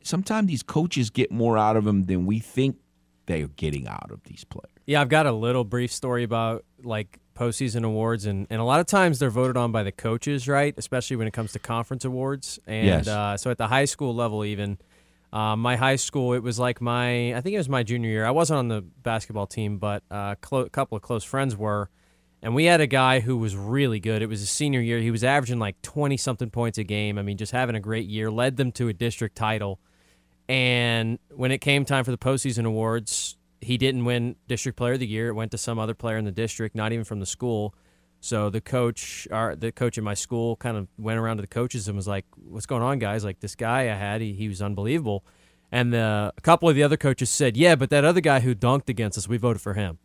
sometimes these coaches get more out of them than we think they're getting out of these players. Yeah, I've got a little brief story about, like, postseason awards, and a lot of times they're voted on by the coaches, right, especially when it comes to conference awards. And yes. So at the high school level even, my high school, it was like I think it was my junior year. I wasn't on the basketball team, but a couple of close friends were. And we had a guy who was really good. It was his senior year. He was averaging like 20-something points a game. I mean, just having a great year. Led them to a district title. And when it came time for the postseason awards, he didn't win District Player of the Year. It went to some other player in the district, not even from the school. So the coach in my school kind of went around to the coaches and was like, what's going on, guys? Like, this guy I had, he was unbelievable. And a couple of the other coaches said, yeah, but that other guy who dunked against us, we voted for him.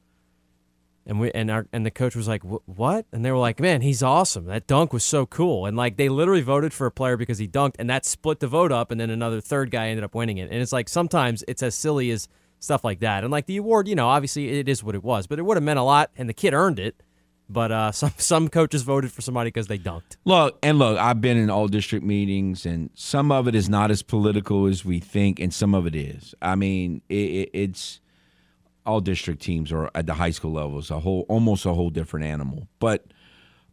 And the coach was like, what? And they were like, man, he's awesome. That dunk was so cool. And, like, they literally voted for a player because he dunked, and that split the vote up, and then another third guy ended up winning it. And it's like, sometimes it's as silly as stuff like that. And, like, the award, obviously it is what it was, but it would have meant a lot, and the kid earned it. But some coaches voted for somebody because they dunked. Look, I've been in all district meetings, and some of it is not as political as we think, and some of it is. I mean, it's – all district teams are at the high school level. It's almost a whole different animal. But,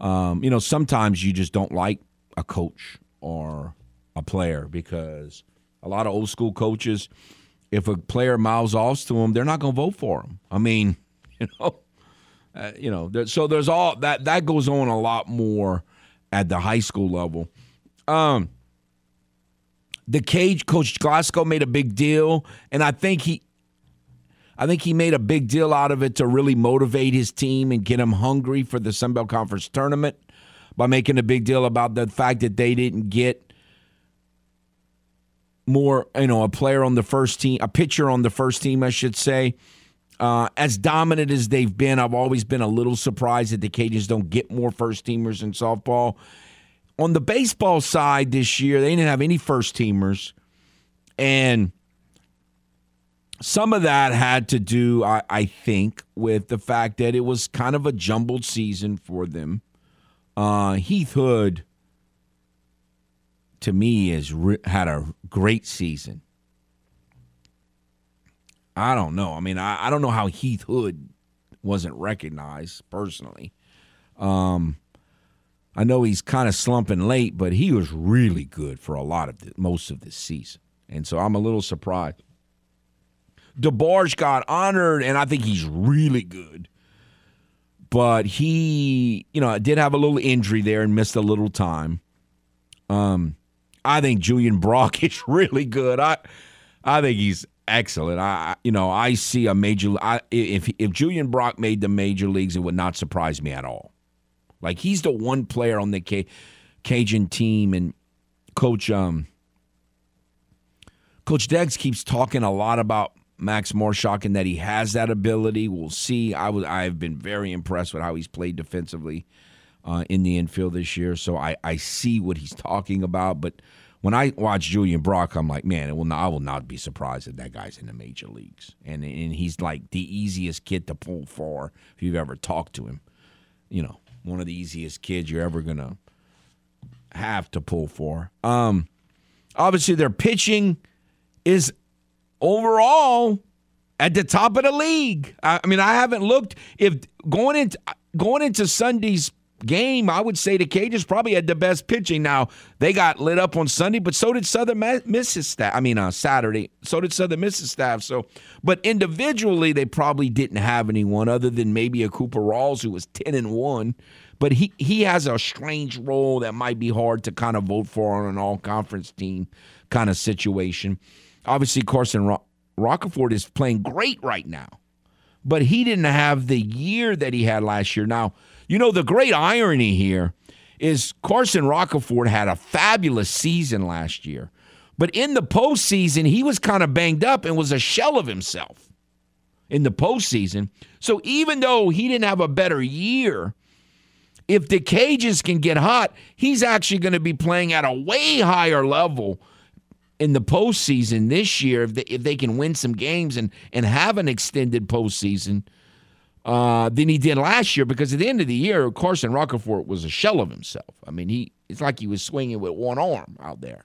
sometimes you just don't like a coach or a player, because a lot of old school coaches, if a player mouths off to them, they're not going to vote for them. I mean, so there's all that goes on a lot more at the high school level. Coach Glasgow made a big deal, and I think he made a big deal out of it to really motivate his team and get them hungry for the Sun Belt Conference tournament by making a big deal about the fact that they didn't get more, a pitcher on the first team, I should say. As dominant as they've been, I've always been a little surprised that the Cajuns don't get more first-teamers in softball. On the baseball side this year, they didn't have any first-teamers, and some of that had to do, I think, with the fact that it was kind of a jumbled season for them. Heath Hood, to me, has had a great season. I don't know. I mean, I don't know how Heath Hood wasn't recognized personally. I know he's kind of slumping late, but he was really good for a lot of most of this season. And so I'm a little surprised. DeBarge got honored, and I think he's really good. But he, did have a little injury there and missed a little time. I think Julian Brock is really good. I think he's excellent. I see a major. If Julian Brock made the major leagues, it would not surprise me at all. Like, he's the one player on the Cajun team, and Coach Deggs keeps talking a lot about Max Marshak and that he has that ability. We'll see. I've been very impressed with how he's played defensively in the infield this year. So I see what he's talking about. But when I watch Julian Brock, I'm like, man, I will not be surprised if that guy's in the major leagues. And he's like the easiest kid to pull for if you've ever talked to him. One of the easiest kids you're ever going to have to pull for. Obviously, their pitching is overall at the top of the league. I mean, I haven't looked. If going into Sunday's game, I would say the Cajuns probably had the best pitching. Now, they got lit up on Sunday, but so did Southern Miss's staff. I mean, Saturday. So did Southern Miss's staff. But individually, they probably didn't have anyone other than maybe a Cooper Rawls, who was 10-1. But he has a strange role that might be hard to kind of vote for on an all-conference team kind of situation. Obviously, Carson Rocafort is playing great right now, but he didn't have the year that he had last year. Now, the great irony here is Carson Rocafort had a fabulous season last year, but in the postseason, he was kind of banged up and was a shell of himself in the postseason. So even though he didn't have a better year, if the Cajuns can get hot, he's actually going to be playing at a way higher level in the postseason this year, if they can win some games and have an extended postseason than he did last year, because at the end of the year, Carson Rocafort was a shell of himself. I mean, it's like he was swinging with one arm out there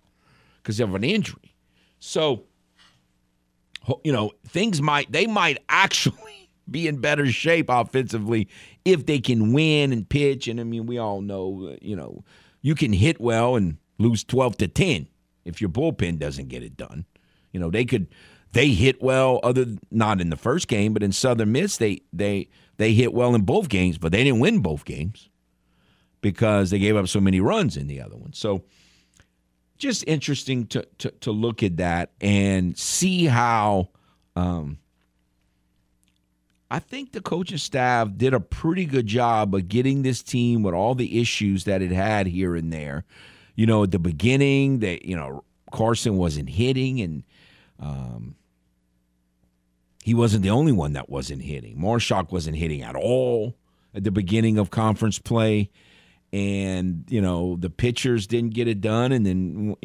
because of an injury. So, they might actually be in better shape offensively if they can win and pitch. And I mean, we all know, you can hit well and lose 12-10. If your bullpen doesn't get it done. They hit well, not in the first game, but in Southern Miss, they hit well in both games, but they didn't win both games because they gave up so many runs in the other one. So just interesting to look at that and see how I think the coaching staff did a pretty good job of getting this team with all the issues that it had here and there. At the beginning, Carson wasn't hitting, and he wasn't the only one that wasn't hitting. Marshak wasn't hitting at all at the beginning of conference play, and, the pitchers didn't get it done. And then,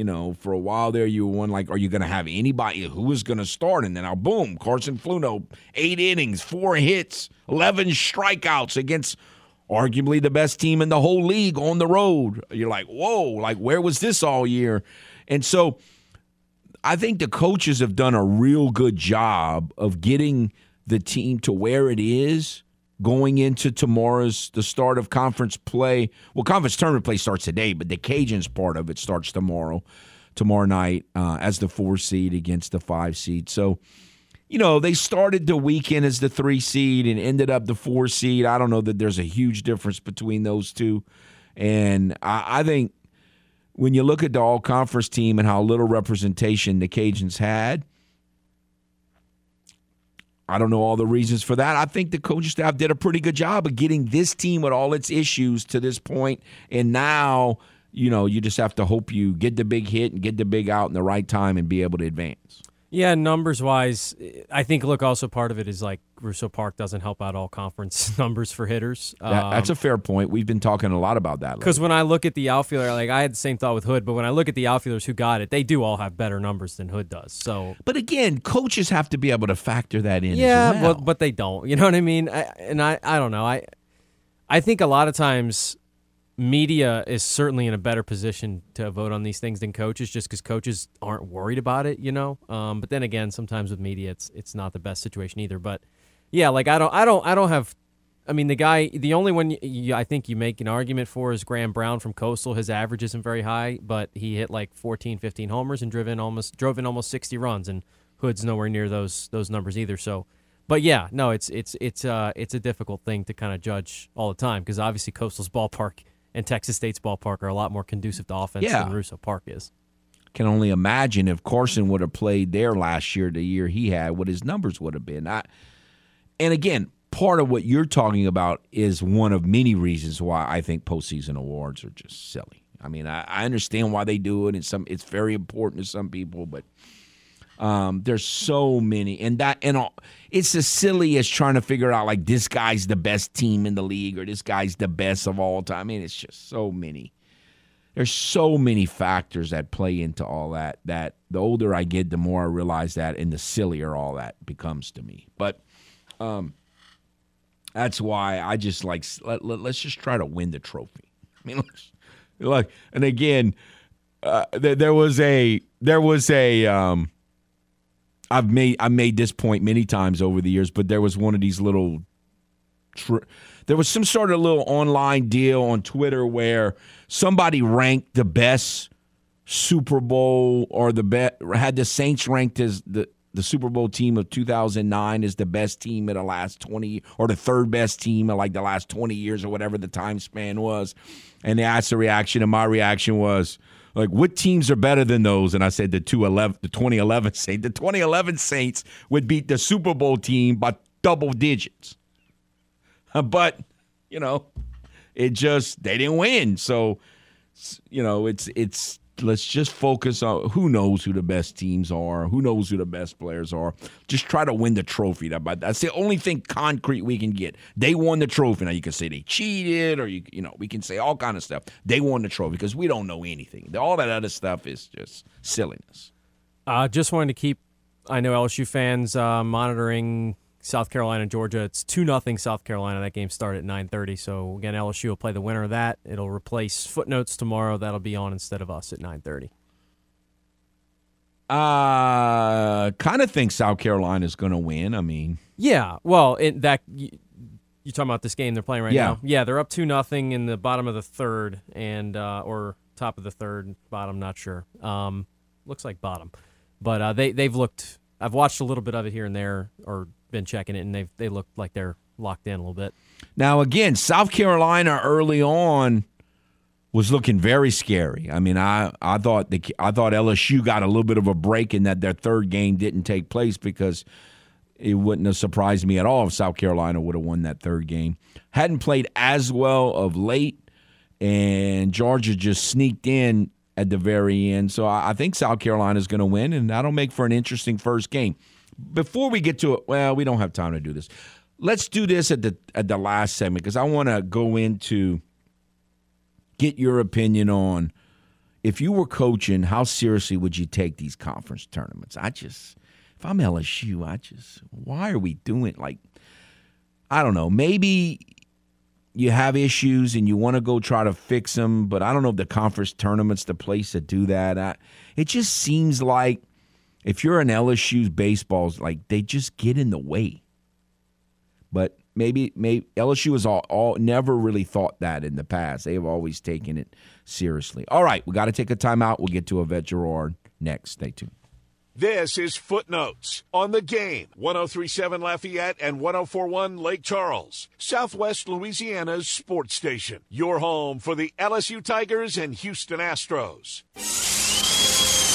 for a while there, you were wondering, like, are you going to have anybody who is going to start? And then, boom, Carson Fluno, 8 innings, 4 hits, 11 strikeouts against arguably the best team in the whole league on the road. You're like, whoa, like, where was this all year? And so I think the coaches have done a real good job of getting the team to where it is going into the start of conference play. Well, conference tournament play starts today, but the Cajuns part of it starts tomorrow night as the 4 seed against the 5 seed. So, they started the weekend as the 3 seed and ended up the 4 seed. I don't know that there's a huge difference between those two. And I think when you look at the all-conference team and how little representation the Cajuns had, I don't know all the reasons for that. I think the coaching staff did a pretty good job of getting this team with all its issues to this point. And now, you just have to hope you get the big hit and get the big out in the right time and be able to advance. Yeah, numbers-wise, I think, look, also part of it is, like, Russo Park doesn't help out all conference numbers for hitters. That's a fair point. We've been talking a lot about that. Because when I look at the outfielder, like, I had the same thought with Hood, but when I look at the outfielders who got it, they do all have better numbers than Hood does. So, but, again, coaches have to be able to factor that in as well. Yeah, but they don't. You know what I mean? I don't know. I think a lot of times media is certainly in a better position to vote on these things than coaches, just because coaches aren't worried about it, you know. But then again, sometimes with media, it's not the best situation either. But yeah, like I don't have. I mean, the only one I think you make an argument for is Graham Brown from Coastal. His average isn't very high, but he hit like 14, 15 homers and drove in almost 60 runs, and Hood's nowhere near those numbers either. So. But yeah, no, it's a difficult thing to kind of judge all the time because obviously Coastal's ballpark and Texas State's ballpark are a lot more conducive to offense than Russo Park is. Can only imagine if Carson would have played there last year, the year he had, what his numbers would have been. And again, part of what you're talking about is one of many reasons why I think postseason awards are just silly. I mean, I understand why they do it, and it's very important to some people, but. There's so many, it's as silly as trying to figure out like this guy's the best team in the league or this guy's the best of all time. I mean, it's just so many. There's so many factors that play into all that the older I get, the more I realize that, and the sillier all that becomes to me. But that's why I just like let's just try to win the trophy. I mean, look, and again, there was a. I made this point many times over the years, but there was one of these little there was some sort of little online deal on Twitter where somebody ranked the best Super Bowl or had the Saints ranked as the Super Bowl team of 2009 as the best team in the last 20 or the third best team in like the last 20 years or whatever the time span was. And they asked the reaction, and my reaction was, like, what teams are better than those? And I said the 2011 Saints. The 2011 Saints would beat the Super Bowl team by double digits. But, you know, they didn't win. So, you know, it's let's just focus on who knows who the best teams are, who knows who the best players are. Just try to win the trophy. That's the only thing concrete we can get. They won the trophy. Now, you can say they cheated or, you know, we can say all kind of stuff. They won the trophy because we don't know anything. All that other stuff is just silliness. Just wanted to keep, I know LSU fans monitoring South Carolina, Georgia. It's 2-0 South Carolina. That game started at 9:30. So, again, LSU will play the winner of that. It'll replace Footnotes tomorrow. That'll be on instead of us at 9:30. Kind of think South Carolina's going to win. I mean. Yeah. Well, you're talking about this game they're playing right now. Yeah, they're up 2-0 in the bottom of the third and or top of the third, bottom, not sure. Looks like bottom. But they've looked – I've watched a little bit of it here and there or – been checking it, and they look like they're locked in a little bit. Now, again, South Carolina early on was looking very scary. I mean, I thought LSU got a little bit of a break in that their third game didn't take place because it wouldn't have surprised me at all if South Carolina would have won that third game. Hadn't played as well of late, and Georgia just sneaked in at the very end. So I think South Carolina is going to win, and that'll make for an interesting first game. Before we get to it, well, we don't have time to do this. Let's do this at the last segment because I want to go into get your opinion on if you were coaching, how seriously would you take these conference tournaments? If I'm LSU, why are we doing like, I don't know, maybe you have issues and you want to go try to fix them, but I don't know if the conference tournament's the place to do that. It just seems like, if you're an LSU's baseball, like they just get in the way. But maybe LSU has all never really thought that in the past. They have always taken it seriously. All right, we got to take a timeout. We'll get to Yvette Girard next. Stay tuned. This is Footnotes on the Game, 103.7 Lafayette and 104.1 Lake Charles, Southwest Louisiana's sports station. Your home for the LSU Tigers and Houston Astros.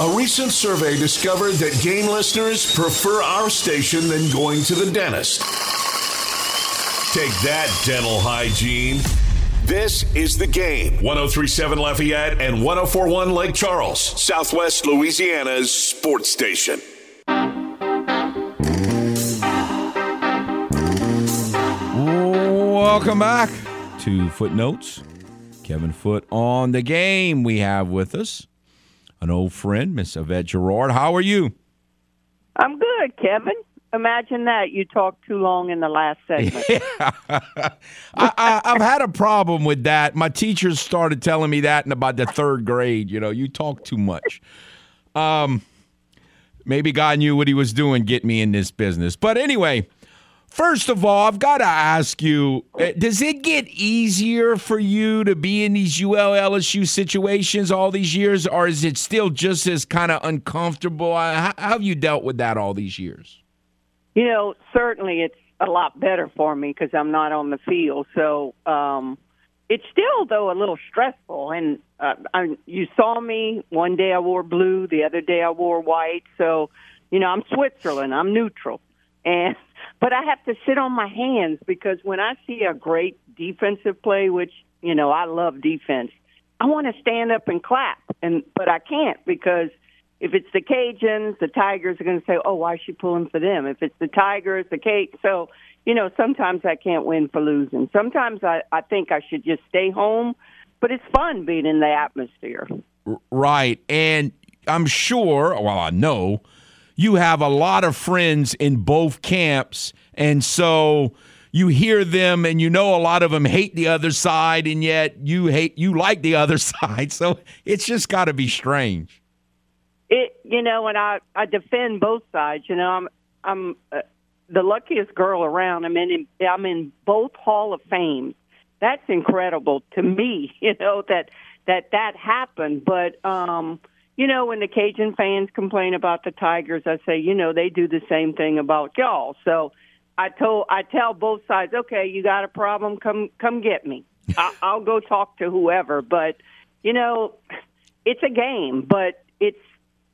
A recent survey discovered that Game listeners prefer our station than going to the dentist. Take that, dental hygiene. This is The Game. 103.7 Lafayette and 104.1 Lake Charles, Southwest Louisiana's sports station. Welcome back to Footnotes. Kevin Foote on the game. We have with us an old friend, Miss Yvette Girard. How are you? I'm good, Kevin. Imagine that. You talked too long in the last segment. Yeah. I've had a problem with that. My teachers started telling me that in about the third grade. You know, you talk too much. Maybe God knew what he was doing, get me in this business. But anyway, first of all, I've got to ask you, does it get easier for you to be in these UL LSU situations all these years, or is it still just as kind of uncomfortable? How have you dealt with that all these years? You know, certainly it's a lot better for me because I'm not on the field. So it's still, though, a little stressful. And you saw me. One day I wore blue. The other day I wore white. So, you know, I'm Switzerland. I'm neutral. But I have to sit on my hands because when I see a great defensive play, which, you know, I love defense, I want to stand up and clap. But I can't because – if it's the Cajuns, the Tigers are going to say, oh, why is she pulling for them? If it's the Tigers, the Cajuns. So, you know, sometimes I can't win for losing. Sometimes I think I should just stay home. But it's fun being in the atmosphere. Right. And I'm sure, well, I know, you have a lot of friends in both camps. And so you hear them and you know a lot of them hate the other side, and yet you like the other side. So it's just got to be strange. You know, and I defend both sides. You know, I'm the luckiest girl around. I'm in both Hall of Fames. That's incredible to me, you know, that happened. But, you know, when the Cajun fans complain about the Tigers, I say, you know, they do the same thing about y'all. So I tell both sides, okay, you got a problem, come get me. I'll go talk to whoever. But, you know, it's a game, but it's,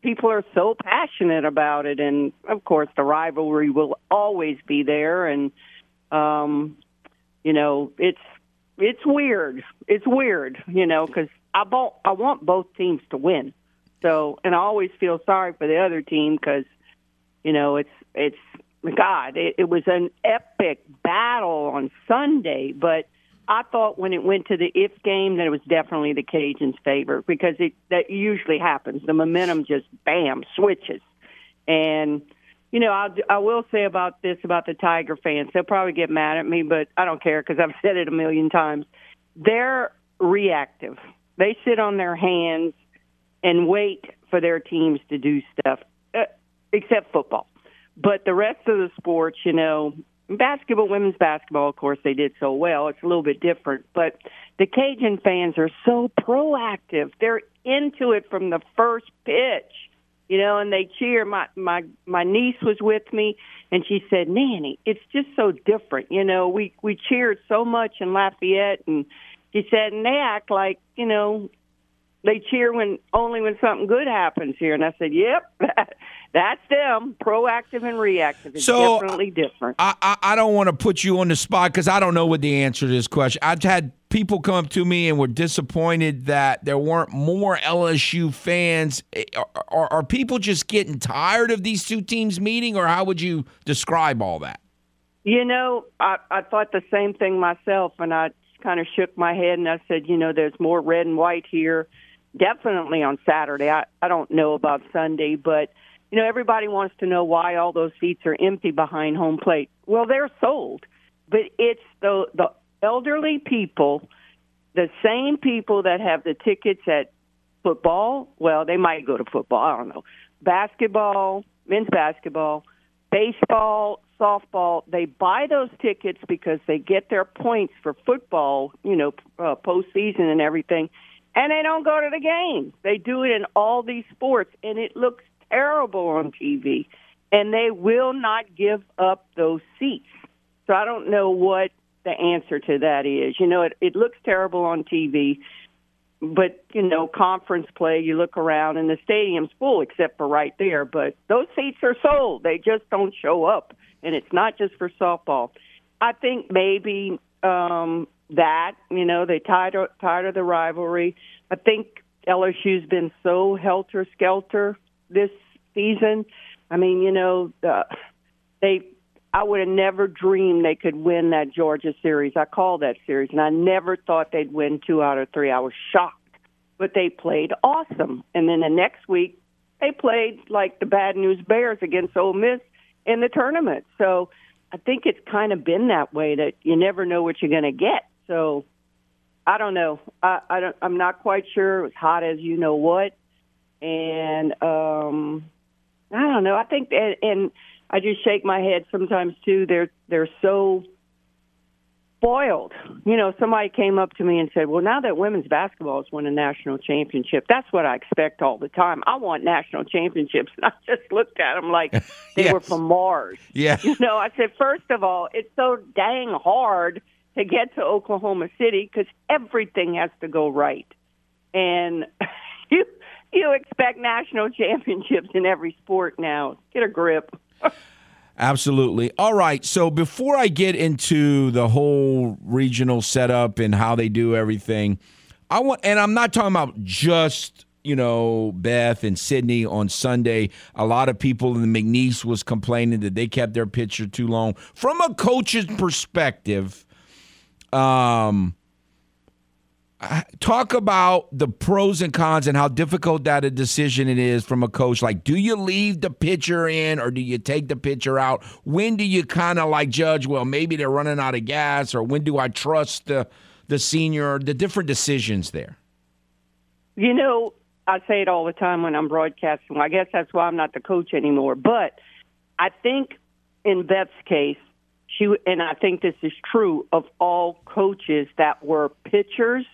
people are so passionate about it, and, of course, the rivalry will always be there. And, you know, it's weird. It's weird, you know, because I want both teams to win. So, and I always feel sorry for the other team because, you know, it was an epic battle on Sunday. But I thought when it went to the if game that it was definitely the Cajuns' favor because that usually happens. The momentum just, bam, switches. And, you know, I will say about this, about the Tiger fans, they'll probably get mad at me, but I don't care because I've said it a million times. They're reactive. They sit on their hands and wait for their teams to do stuff, except football. But the rest of the sports, you know, basketball, women's basketball, of course, they did so well. It's a little bit different. But the Cajun fans are so proactive. They're into it from the first pitch, you know, and they cheer. My niece was with me, and she said, Nanny, it's just so different. You know, we cheered so much in Lafayette, and she said, and they act like, you know, they cheer only when something good happens here. And I said, yep, that's them, proactive and reactive. It's so definitely different. I don't want to put you on the spot because I don't know what the answer to this question. I've had people come up to me and were disappointed that there weren't more LSU fans. Are people just getting tired of these two teams meeting, or how would you describe all that? You know, I thought the same thing myself, and I kind of shook my head, and I said, you know, there's more red and white here. Definitely on Saturday. I don't know about Sunday, but, you know, everybody wants to know why all those seats are empty behind home plate. Well, they're sold. But it's the elderly people, the same people that have the tickets at football. Well, they might go to football. I don't know. Basketball, men's basketball, baseball, softball. They buy those tickets because they get their points for football, you know, postseason and everything. And they don't go to the game. They do it in all these sports, and it looks terrible on TV. And they will not give up those seats. So I don't know what the answer to that is. You know, it looks terrible on TV, but, you know, conference play, you look around, and the stadium's full except for right there. But those seats are sold. They just don't show up, and it's not just for softball. I think maybe that, you know, they tired of the rivalry. I think LSU's been so helter-skelter this season. I mean, you know, I would have never dreamed they could win that Georgia series. I called that series, and I never thought they'd win 2 out of 3. I was shocked. But they played awesome. And then the next week, they played like the Bad News Bears against Ole Miss in the tournament. So I think it's kind of been that way, that you never know what you're going to get. So I don't know. I'm not quite sure. It was hot as you know what. And I don't know. I think that, and I just shake my head sometimes too. They're so spoiled. You know, somebody came up to me and said, well, now that women's basketball has won a national championship, that's what I expect all the time. I want national championships. And I just looked at them like they yes. were from Mars. Yeah. You know, I said, first of all, it's so dang hard to get to Oklahoma City because everything has to go right. And you expect national championships in every sport now. Get a grip. Absolutely. All right, so before I get into the whole regional setup and how they do everything, I'm not talking about just, you know, Beth and Sydney on Sunday. A lot of people in the McNeese was complaining that they kept their pitcher too long. From a coach's perspective, talk about the pros and cons and how difficult that a decision it is from a coach. Like, do you leave the pitcher in or do you take the pitcher out? When do you kind of like judge, well, maybe they're running out of gas, or when do I trust the senior, the different decisions there? You know, I say it all the time when I'm broadcasting. I guess that's why I'm not the coach anymore. But I think in Beth's case, she, and I think this is true of all coaches that were pitchers,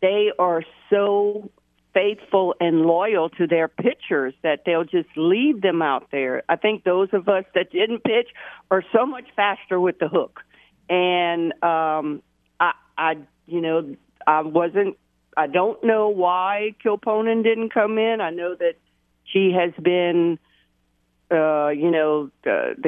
they are so faithful and loyal to their pitchers that they'll just leave them out there. I think those of us that didn't pitch are so much faster with the hook. And I don't know why Kilponen didn't come in. I know that she has been, the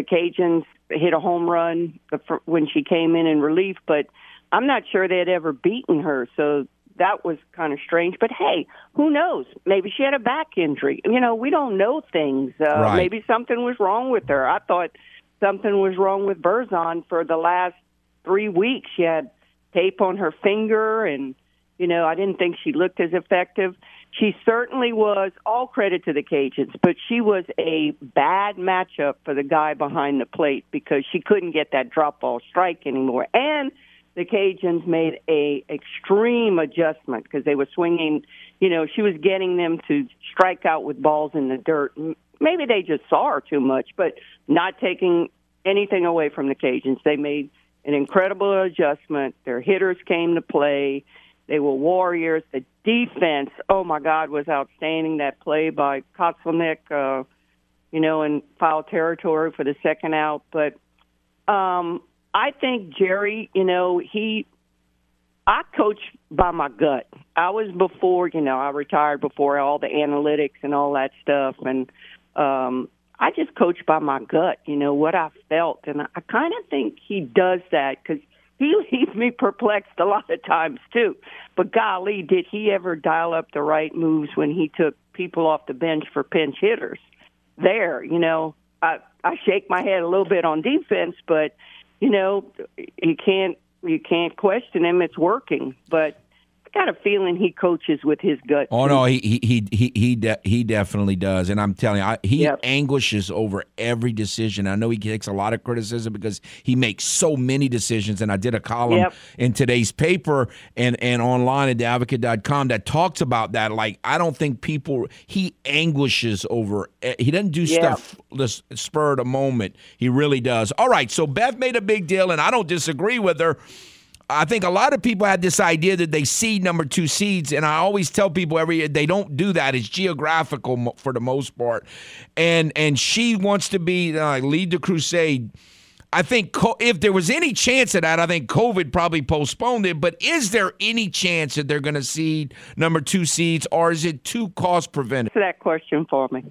Cajuns hit a home run when she came in relief, but I'm not sure they had ever beaten her. So that was kind of strange, but hey, who knows? Maybe she had a back injury. You know, we don't know things. Right. Maybe something was wrong with her. I thought something was wrong with Berzon for the last 3 weeks. She had tape on her finger, and, you know, I didn't think she looked as effective. She certainly was, all credit to the Cajuns, but she was a bad matchup for the guy behind the plate because she couldn't get that drop ball strike anymore. And the Cajuns made a extreme adjustment because they were swinging. You know, she was getting them to strike out with balls in the dirt. Maybe they just saw her too much, but not taking anything away from the Cajuns. They made an incredible adjustment. Their hitters came to play. They were warriors. The defense, oh, my God, was outstanding. That play by Kotzelnick, in foul territory for the second out. But I think Jerry, I coach by my gut. I was before, I retired before all the analytics and all that stuff. And I just coached by my gut, what I felt. And I kind of think he does that because he leaves me perplexed a lot of times too. But golly, did he ever dial up the right moves when he took people off the bench for pinch hitters there? I shake my head a little bit on defense, but you can't question him. It's working, but I got a feeling he coaches with his gut. Oh no, he definitely does, and I'm telling you, he anguishes over every decision. I know he takes a lot of criticism because he makes so many decisions. And I did a column in today's paper and online at theadvocate.com that talks about that. Like, I don't think people. He anguishes over. He doesn't do stuff the spur of the moment. He really does. All right, so Beth made a big deal, and I don't disagree with her. I think a lot of people had this idea that they seed number 2 seeds, and I always tell people every year they don't do that. It's geographical for the most part. And she wants to be lead the crusade. I think if there was any chance of that, I think COVID probably postponed it. But is there any chance that they're going to seed number 2 seeds, or is it too cost preventative? Answer that question for me.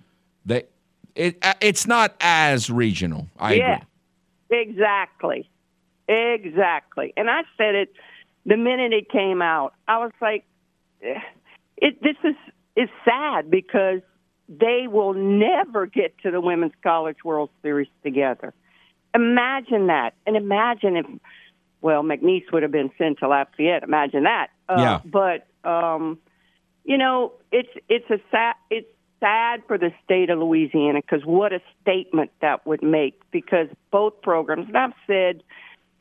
It's not as regional. I agree. Exactly. And I said it the minute it came out. I was like, this is sad because they will never get to the Women's College World Series together. Imagine that. And imagine if, well, McNeese would have been sent to Lafayette. Imagine that. But, you know, it's sad for the state of Louisiana, because what a statement that would make, because both programs, and I've said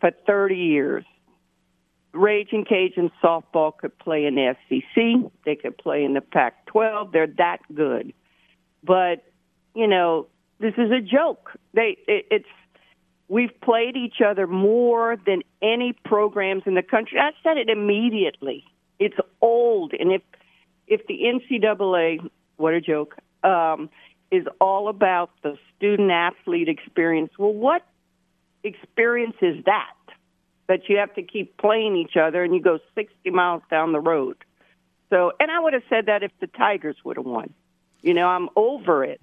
for 30 years, Raging Cajun softball could play in the SEC. They could play in the Pac-12. They're that good. But, you know, this is a joke. We've played each other more than any programs in the country. I said it immediately. It's old. And if the NCAA, what a joke, is all about the student-athlete experience, well, what experience is that? That you have to keep playing each other, and you go 60 miles down the road. So, and I would have said that if the Tigers would have won. You know, I'm over it.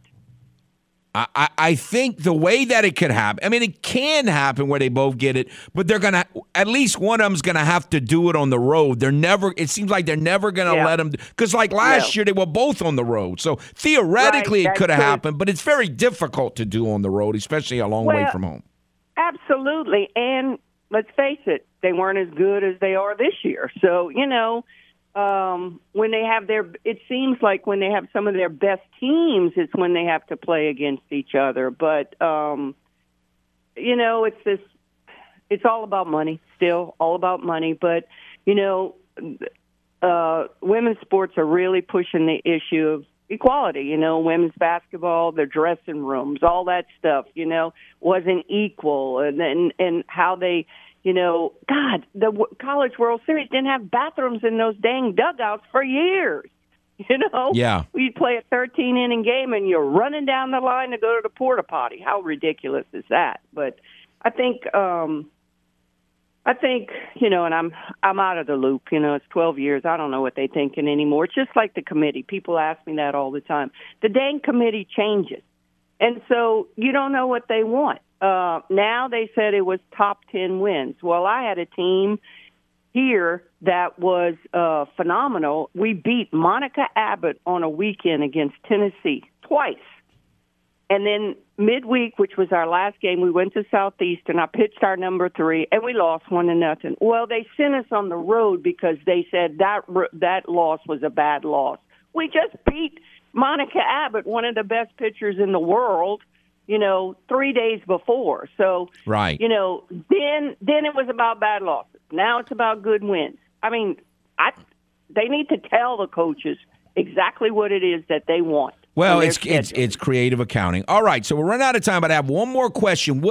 I think the way that it could happen, I mean, it can happen where they both get it, but they're going to, at least one of them's going to have to do it on the road. They're never, it seems like they're never going to let them, because like last year, they were both on the road. So theoretically it could have happened, but it's very difficult to do on the road, especially a long way from home. Absolutely. And let's face it, they weren't as good as they are this year. So, you know, when they have their, it seems like when they have some of their best teams, it's when they have to play against each other. But, you know, it's all about money, still all about money. But, you know, women's sports are really pushing the issue of equality. You know, women's basketball, their dressing rooms, all that stuff, you know, wasn't equal. And how they, you know, God, the College World Series didn't have bathrooms in those dang dugouts for years, you know? Yeah. You play a 13-inning game and you're running down the line to go to the porta potty. How ridiculous is that? But I think, you know, and I'm out of the loop. You know, it's 12 years. I don't know what they're thinking anymore. It's just like the committee. People ask me that all the time. The dang committee changes. And so you don't know what they want. Now they said it was top 10 wins. Well, I had a team here that was phenomenal. We beat Monica Abbott on a weekend against Tennessee twice. And then midweek, which was our last game, we went to Southeastern. I pitched our number 3, and we lost 1-0. Well, they sent us on the road because they said that loss was a bad loss. We just beat Monica Abbott, one of the best pitchers in the world, you know, 3 days before. So, you know, then it was about bad losses. Now it's about good wins. I mean, they need to tell the coaches exactly what it is that they want. Well, it's creative accounting. All right, so we're running out of time, but I have one more question.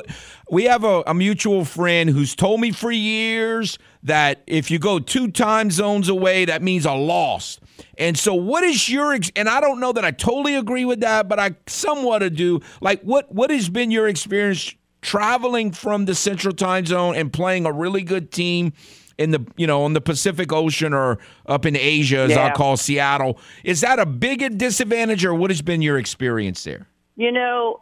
We have a mutual friend who's told me for years that if you go 2 time zones away, that means a loss. And so what is your – and I don't know that I totally agree with that, but I somewhat do. Like, what has been your experience traveling from the Central Time Zone and playing a really good team in the, you know, on the Pacific Ocean or up in Asia, as I call Seattle? Is that a big disadvantage, or what has been your experience there? You know,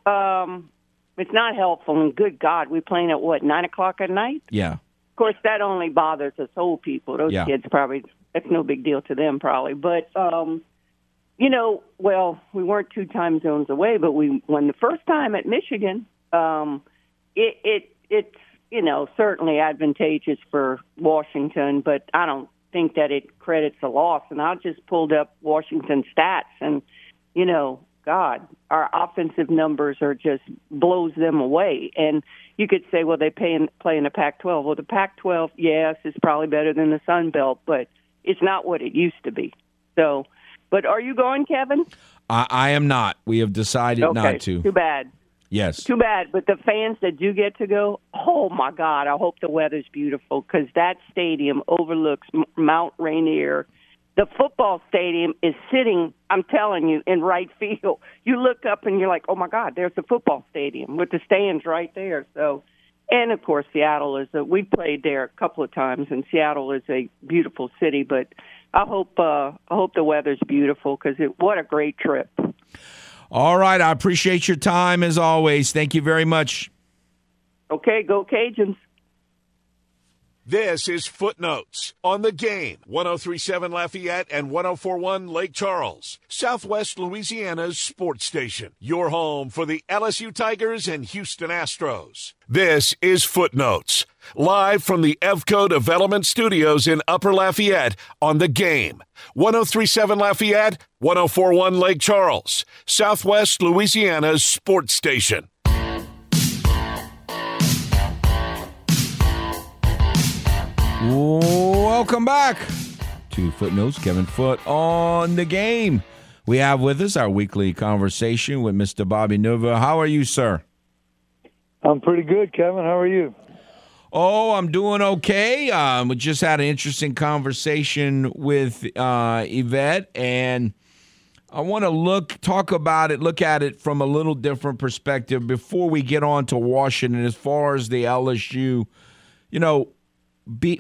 it's not helpful. And good God, we're playing at what, 9:00 at night? Yeah. Of course, that only bothers us old people. Those kids probably, that's no big deal to them probably. But, you know, well, we weren't 2 time zones away, but we won the first time at Michigan. It's, you know, certainly advantageous for Washington, but I don't think that it credits a loss. And I just pulled up Washington stats, and, you know, God, our offensive numbers are just blows them away. And you could say, well, they play in the Pac-12. Well, the Pac-12, yes, is probably better than the Sun Belt, but it's not what it used to be. So, but are you going, Kevin? I am not. We have decided not to. Too bad. Yes. Too bad. But the fans that do get to go, oh, my God, I hope the weather's beautiful, because that stadium overlooks Mount Rainier. The football stadium is sitting, I'm telling you, in right field. You look up and you're like, oh, my God, there's the football stadium with the stands right there. So, and, of course, Seattle is we played there a couple of times, and Seattle is a beautiful city. But I hope the weather's beautiful, because what a great trip. All right, I appreciate your time as always. Thank you very much. Okay, go Cajuns. This is Footnotes on The Game, 103.7 Lafayette and 104.1 Lake Charles, Southwest Louisiana's sports station. Your home for the LSU Tigers and Houston Astros. This is Footnotes, live from the Evco Development Studios in Upper Lafayette on The Game, 103.7 Lafayette, 104.1 Lake Charles, Southwest Louisiana's sports station. Welcome back to Footnotes. Kevin Foote on The Game. We have with us our weekly conversation with Mr. Bobby Nova. How are you, sir? I'm pretty good, Kevin. How are you? Oh, I'm doing okay. We just had an interesting conversation with Yvette, and I want to talk about it from a little different perspective before we get on to Washington as far as the LSU,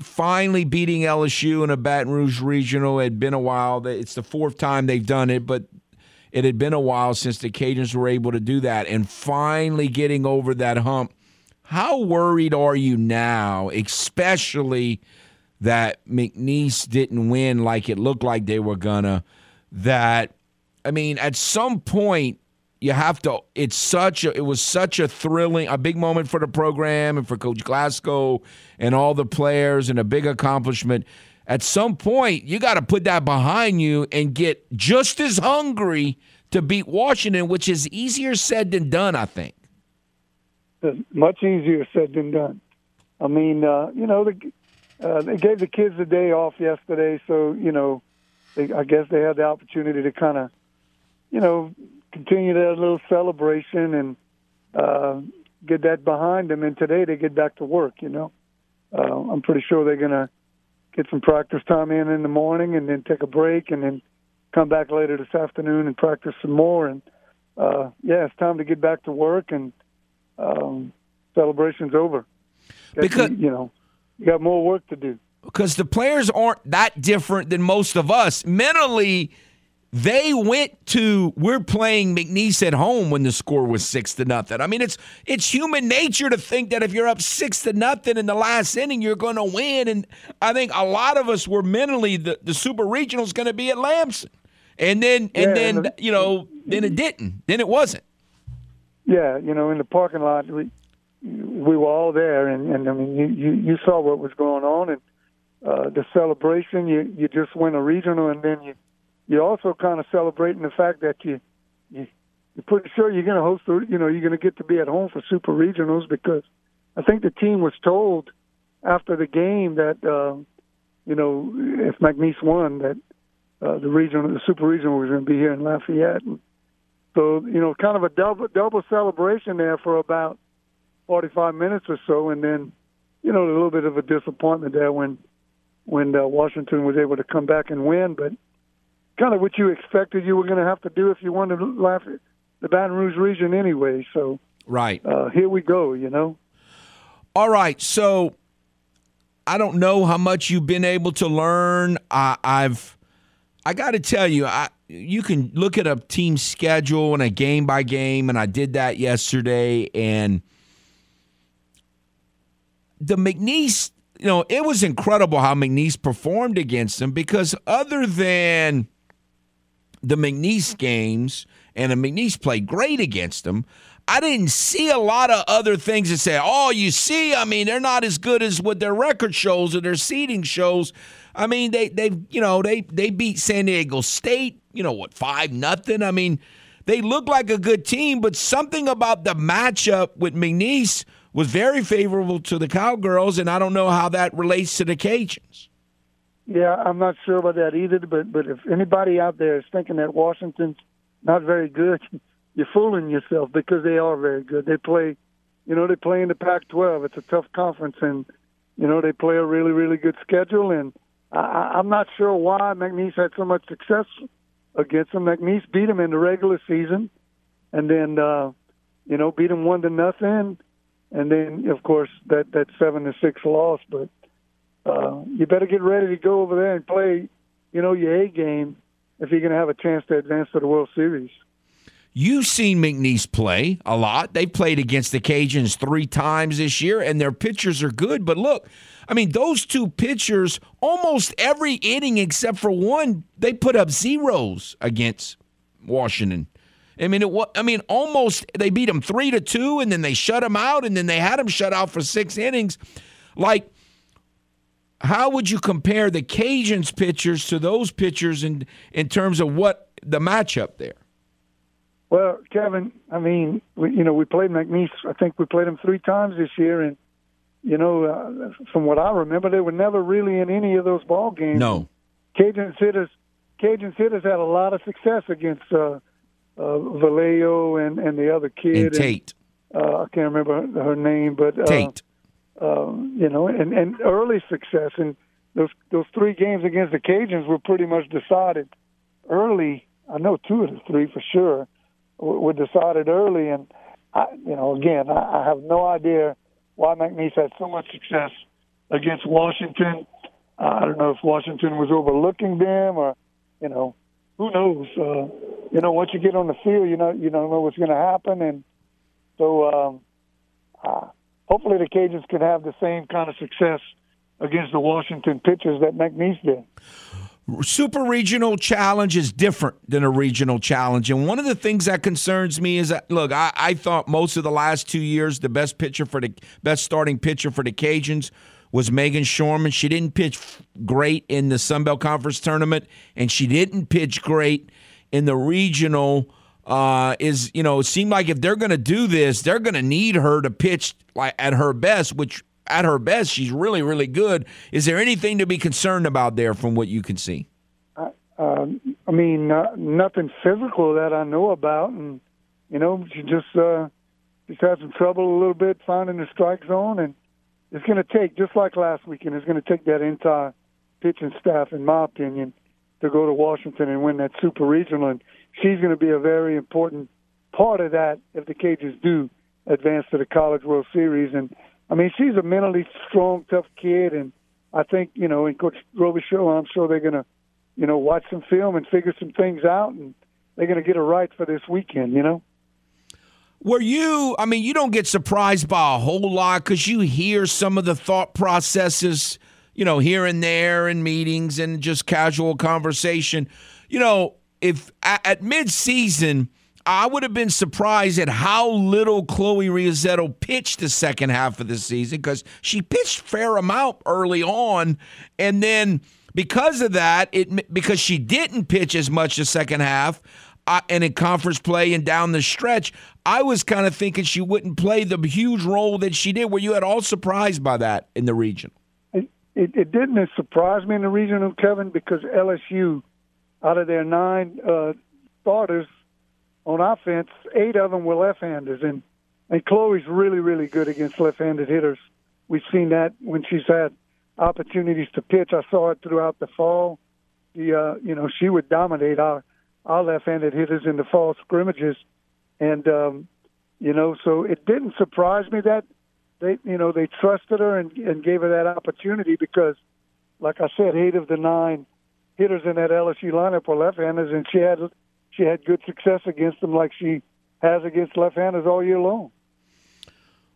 finally beating LSU in a Baton Rouge regional. It had been a while. It's the fourth time they've done it, but it had been a while since the Cajuns were able to do that. And finally getting over that hump. How worried are you now, especially that McNeese didn't win like it looked like they were gonna? At some point you have to. It was such a thrilling, a big moment for the program and for Coach Glasgow and all the players, and a big accomplishment. At some point, you got to put that behind you and get just as hungry to beat Washington, which is easier said than done, I think. Much easier said than done. They gave the kids the day off yesterday, so I guess they had the opportunity to kind of, continue their little celebration and get that behind them. And today they get back to work, I'm pretty sure they're going to get some practice time in the morning and then take a break and then come back later this afternoon and practice some more. And, it's time to get back to work, and celebration's over. Because, you got more work to do. Because the players aren't that different than most of us. Mentally, they went to, we're playing McNeese at home when the score was 6-0. It's human nature to think that if you're up 6-0 in the last inning, you're going to win. And I think a lot of us were mentally, the Super Regional's going to be at Lamson. Then it didn't. Then it wasn't. Yeah, in the parking lot, we were all there. You saw what was going on. And the celebration, you just win a regional, and then you're also kind of celebrating the fact that you're pretty sure you're going to host, you're going to get to be at home for Super Regionals, because I think the team was told after the game that, if McNeese won, that the Super Regional was going to be here in Lafayette. So, kind of a double celebration there for about 45 minutes or so, and then, a little bit of a disappointment there when Washington was able to come back and win, but kind of what you expected you were going to have to do if you wanted to laugh at the Baton Rouge region anyway. So right. Here we go, All right, so I don't know how much you've been able to learn. I got to tell you, you can look at a team schedule and a game by game, and I did that yesterday. And the McNeese, it was incredible how McNeese performed against them, because other than the McNeese games, and the McNeese played great against them, I didn't see a lot of other things that say, they're not as good as what their record shows or their seeding shows. They beat San Diego State, 5-0. They look like a good team, but something about the matchup with McNeese was very favorable to the Cowgirls, and I don't know how that relates to the Cajuns. Yeah, I'm not sure about that either, but if anybody out there is thinking that Washington's not very good, you're fooling yourself, because they are very good. They play, they play in the Pac-12. It's a tough conference, and, they play a really, really good schedule, and I'm not sure why McNeese had so much success against them. McNeese beat them in the regular season, and then, beat them 1-0, and then, of course, that 7-6 loss. But you better get ready to go over there and play, your A game if you're going to have a chance to advance to the World Series. You've seen McNeese play a lot. They played against the Cajuns 3 times this year, and their pitchers are good. But look, I mean, those 2 pitchers, almost every inning except for 1, they put up zeros against Washington. I mean, almost they beat them 3-2, and then they shut them out, and then they had them shut out for 6 innings. Like, how would you compare the Cajuns pitchers to those pitchers in terms of what the matchup there? Well, Kevin, I mean, we played McNeese. I think we played him 3 times this year, and from what I remember, they were never really in any of those ball games. No, Cajuns hitters had a lot of success against Vallejo and the other kid, and Tate. I can't remember her name, but Tate. And early success, and those 3 games against the Cajuns were pretty much decided early. I know 2 of the 3 for sure were decided early, and I have no idea why McNeese had so much success against Washington. I don't know if Washington was overlooking them, or who knows. Once you get on the field, you don't know what's going to happen, and so hopefully the Cajuns can have the same kind of success against the Washington pitchers that McNeese did. Super regional challenge is different than a regional challenge. And one of the things that concerns me is that, look, I thought most of the last 2 years the best starting pitcher for the Cajuns was Megan Shorman. She didn't pitch great in the Sun Belt Conference tournament, and she didn't pitch great in the regional. It seemed like if they're going to do this, they're going to need her to pitch like at her best, which – at her best, she's really, really good. Is there anything to be concerned about there from what you can see? Nothing physical that I know about. And, she just had some trouble a little bit finding the strike zone. And it's going to take, just like last weekend, it's going to take that entire pitching staff, in my opinion, to go to Washington and win that super regional. And she's going to be a very important part of that if the Cajuns do advance to the College World Series. And, she's a mentally strong, tough kid, and I think, in Coach Robichaux, I'm sure they're going to, watch some film and figure some things out, and they're going to get it right for this weekend, Were you – you don't get surprised by a whole lot because you hear some of the thought processes, here and there in meetings and just casual conversation. If at midseason – I would have been surprised at how little Chloe Riazzetto pitched the second half of the season because she pitched a fair amount early on. And then because of that, because she didn't pitch as much the second half and in conference play and down the stretch, I was kind of thinking she wouldn't play the huge role that she did. Were you at all surprised by that in the region? It didn't surprise me in the regional, Kevin, because LSU, out of their 9 starters, on offense, 8 of them were left-handers, and Chloe's really, really good against left-handed hitters. We've seen that when she's had opportunities to pitch. I saw it throughout the fall. She would dominate our left-handed hitters in the fall scrimmages, and so it didn't surprise me that they trusted her and gave her that opportunity because, like I said, 8 of the 9 hitters in that LSU lineup were left-handers, and she had good success against them like she has against left-handers all year long.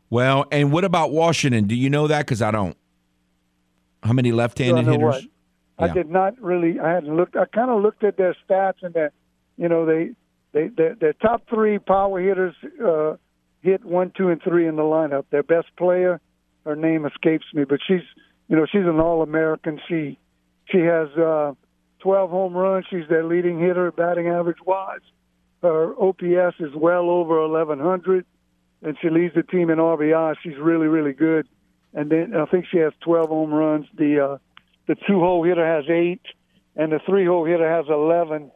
Well, and what about Washington? Do you know that? Because I don't. How many left-handed hitters? Yeah. I did not really. I hadn't looked. I kind of looked at their stats and that, their top 3 power hitters hit 1, 2, and 3 in the lineup. Their best player, her name escapes me, but she's an All-American. She has 12 home runs. She's their leading hitter, batting average-wise. Her OPS is well over 1,100, and she leads the team in RBI. She's really, really good. And then I think she has 12 home runs. The 2-hole hitter has 8, and the 3-hole hitter has 11.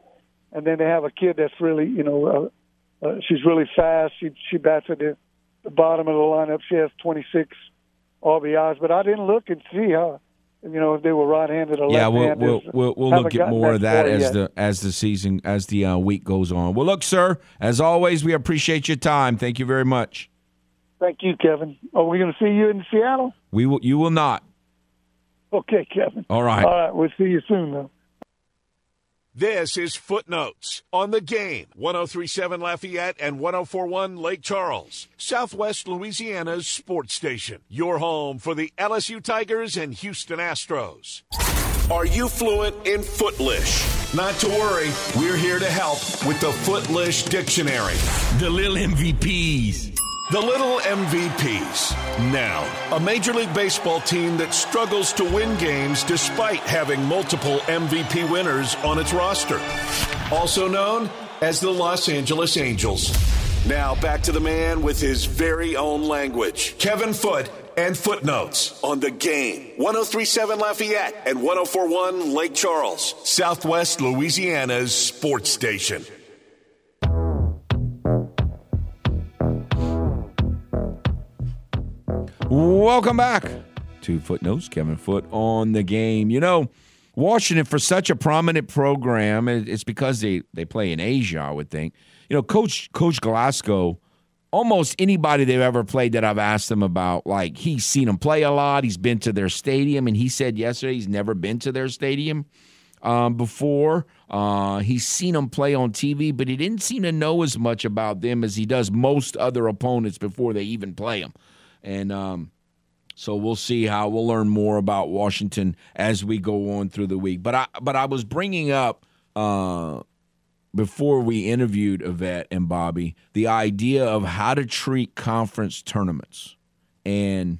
And then they have a kid that's really, she's really fast. She bats at the bottom of the lineup. She has 26 RBIs. But I didn't look and see her. If they were right-handed or left-handed. Yeah, we'll look at more of that as the week goes on. Well, look, sir, as always, we appreciate your time. Thank you very much. Thank you, Kevin. Are we going to see you in Seattle? We will. You will not. Okay, Kevin. All right. We'll see you soon, though. This is Footnotes on The Game, 103.7 Lafayette and 104.1 Lake Charles, Southwest Louisiana's sports station. Your home for the LSU Tigers and Houston Astros. Are you fluent in Footlish? Not to worry, we're here to help with the Footlish Dictionary. The little MVPs. The little MVPs. Noun, a Major League Baseball team that struggles to win games despite having multiple MVP winners on its roster. Also known as the Los Angeles Angels. Now back to the man with his very own language, Kevin Foote and Footnotes on The Game. 103.7 Lafayette and 104.1 Lake Charles, Southwest Louisiana's sports station. Welcome back to Footnotes. Kevin Foote on The Game. You know, Washington, for such a prominent program, it's because they play in Asia, I would think. You know, Coach Glasgow, almost anybody they've ever played that I've asked them about, like, he's seen them play a lot. He's been to their stadium, and he said yesterday he's never been to their stadium before. He's seen them play on TV, but he didn't seem to know as much about them as he does most other opponents before they even play them. And so we'll see how we'll learn more about Washington as we go on through the week. But I was bringing up before we interviewed Yvette and Bobby the idea of how to treat conference tournaments. And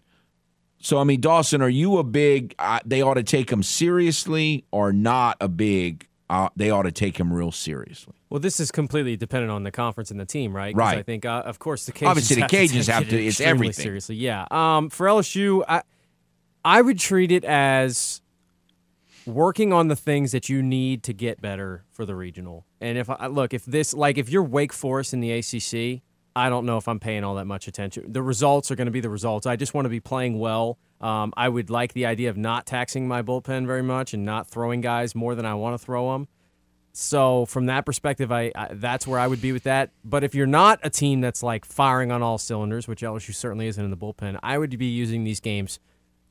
so, I mean, Dawson, are you a big they ought to take them seriously or not a big they ought to take him real seriously? Well, this is completely dependent on the conference and the team, right? Right. I think, of course, the Cajuns obviously have the Cajuns have to. It's everything. Seriously, yeah. For LSU, I would treat it as working on the things that you need to get better for the regional. And if you're Wake Forest in the ACC, I don't know if I'm paying all that much attention. The results are going to be the results. I just want to be playing well. I would like the idea of not taxing my bullpen very much and not throwing guys more than I want to throw them. So from that perspective, I that's where I would be with that. But if you're not a team that's like firing on all cylinders, which LSU certainly isn't in the bullpen, I would be using these games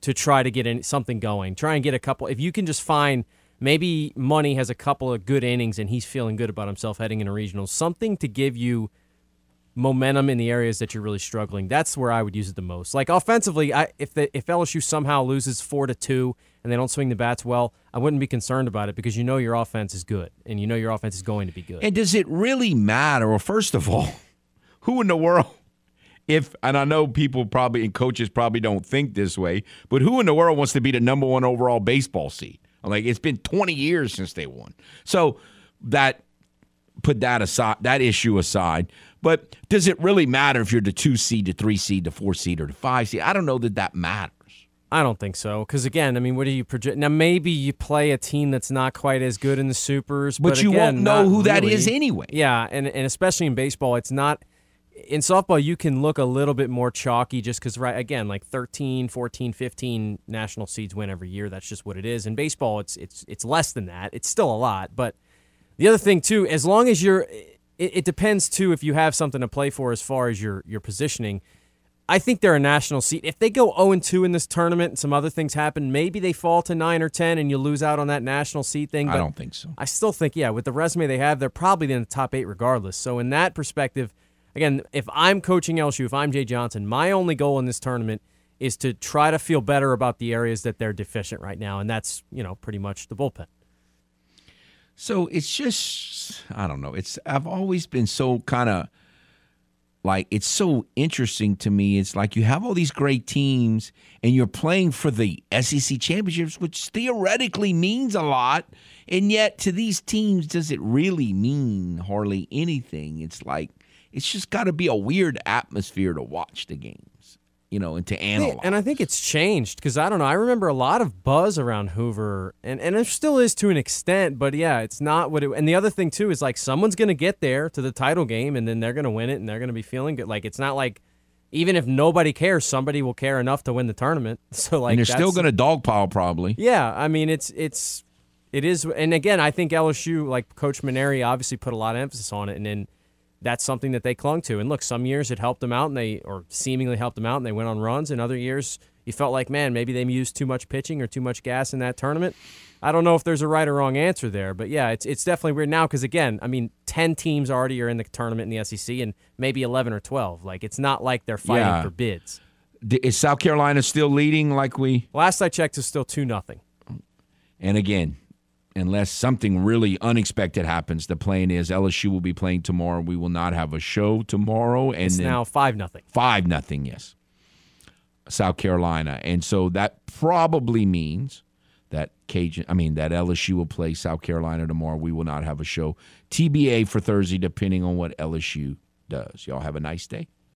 to try to get something going. Try and get a couple. If you can just find maybe Money has a couple of good innings and he's feeling good about himself heading into regionals, something to give you momentum in the areas that you're really struggling. That's where I would use it the most. Like offensively, if LSU somehow loses 4-2 and they don't swing the bats well, I wouldn't be concerned about it because you know your offense is good and you know your offense is going to be good. And does it really matter? Well, first of all, who in the world, and I know people probably and coaches probably don't think this way, but who in the world wants to be the number one overall baseball seed? Like, it's been 20 years since they won. So put that aside, that issue aside. But does it really matter if you're the 2 seed, the 3 seed, the 4 seed, or the 5 seed? I don't know that matters. I don't think so. Because, again, I mean, what do you project? Now, maybe you play a team that's not quite as good in the supers. But you again, won't know who really. That is anyway. Yeah, and especially in baseball, it's not – in softball, you can look a little bit more chalky just because, right, again, like 13, 14, 15 national seeds win every year. That's just what it is. In baseball, it's less than that. It's still a lot. But the other thing, too, as long as you're – it depends, too, if you have something to play for as far as your positioning. I think they're a national seed. If they go 0-2 in this tournament and some other things happen, maybe they fall to 9 or 10 and you lose out on that national seed thing. But I don't think so. I still think, yeah, with the resume they have, they're probably in the top 8 regardless. So in that perspective, again, if I'm coaching LSU, if I'm Jay Johnson, my only goal in this tournament is to try to feel better about the areas that they're deficient right now, and that's, you know, pretty much the bullpen. So it's just, I don't know. I've always been so kind of like, it's so interesting to me. It's like you have all these great teams and you're playing for the SEC championships, which theoretically means a lot. And yet to these teams, does it really mean hardly anything? It's like, it's just got to be a weird atmosphere to watch the games, you know, and to analyze. And I think it's changed because, I don't know, I remember a lot of buzz around Hoover, and it still is to an extent, but, yeah, it's not what it – and the other thing, too, is, like, someone's going to get there to the title game, and then they're going to win it, and they're going to be feeling good. Like, it's not like even if nobody cares, somebody will care enough to win the tournament. So, like, and they're still going to dogpile probably. Yeah, I mean, it is – and, again, I think LSU, like, Coach Maneri obviously put a lot of emphasis on it, and then – that's something that they clung to. And look, some years it helped them out and they went on runs, and other years you felt like, man, maybe they used too much pitching or too much gas in that tournament? I don't know if there's a right or wrong answer there, but yeah, it's definitely weird now because, again, I mean, 10 teams already are in the tournament in the SEC and maybe 11 or 12. Like, it's not like they're fighting for bids. Is South Carolina still leading like we? Last I checked, it's still 2-0. And again, unless something really unexpected happens, the plan is LSU will be playing tomorrow. We will not have a show tomorrow. And it's now 5-0. 5-0, yes. South Carolina. And so that probably means that LSU will play South Carolina tomorrow. We will not have a show. TBA for Thursday, depending on what LSU does. Y'all have a nice day.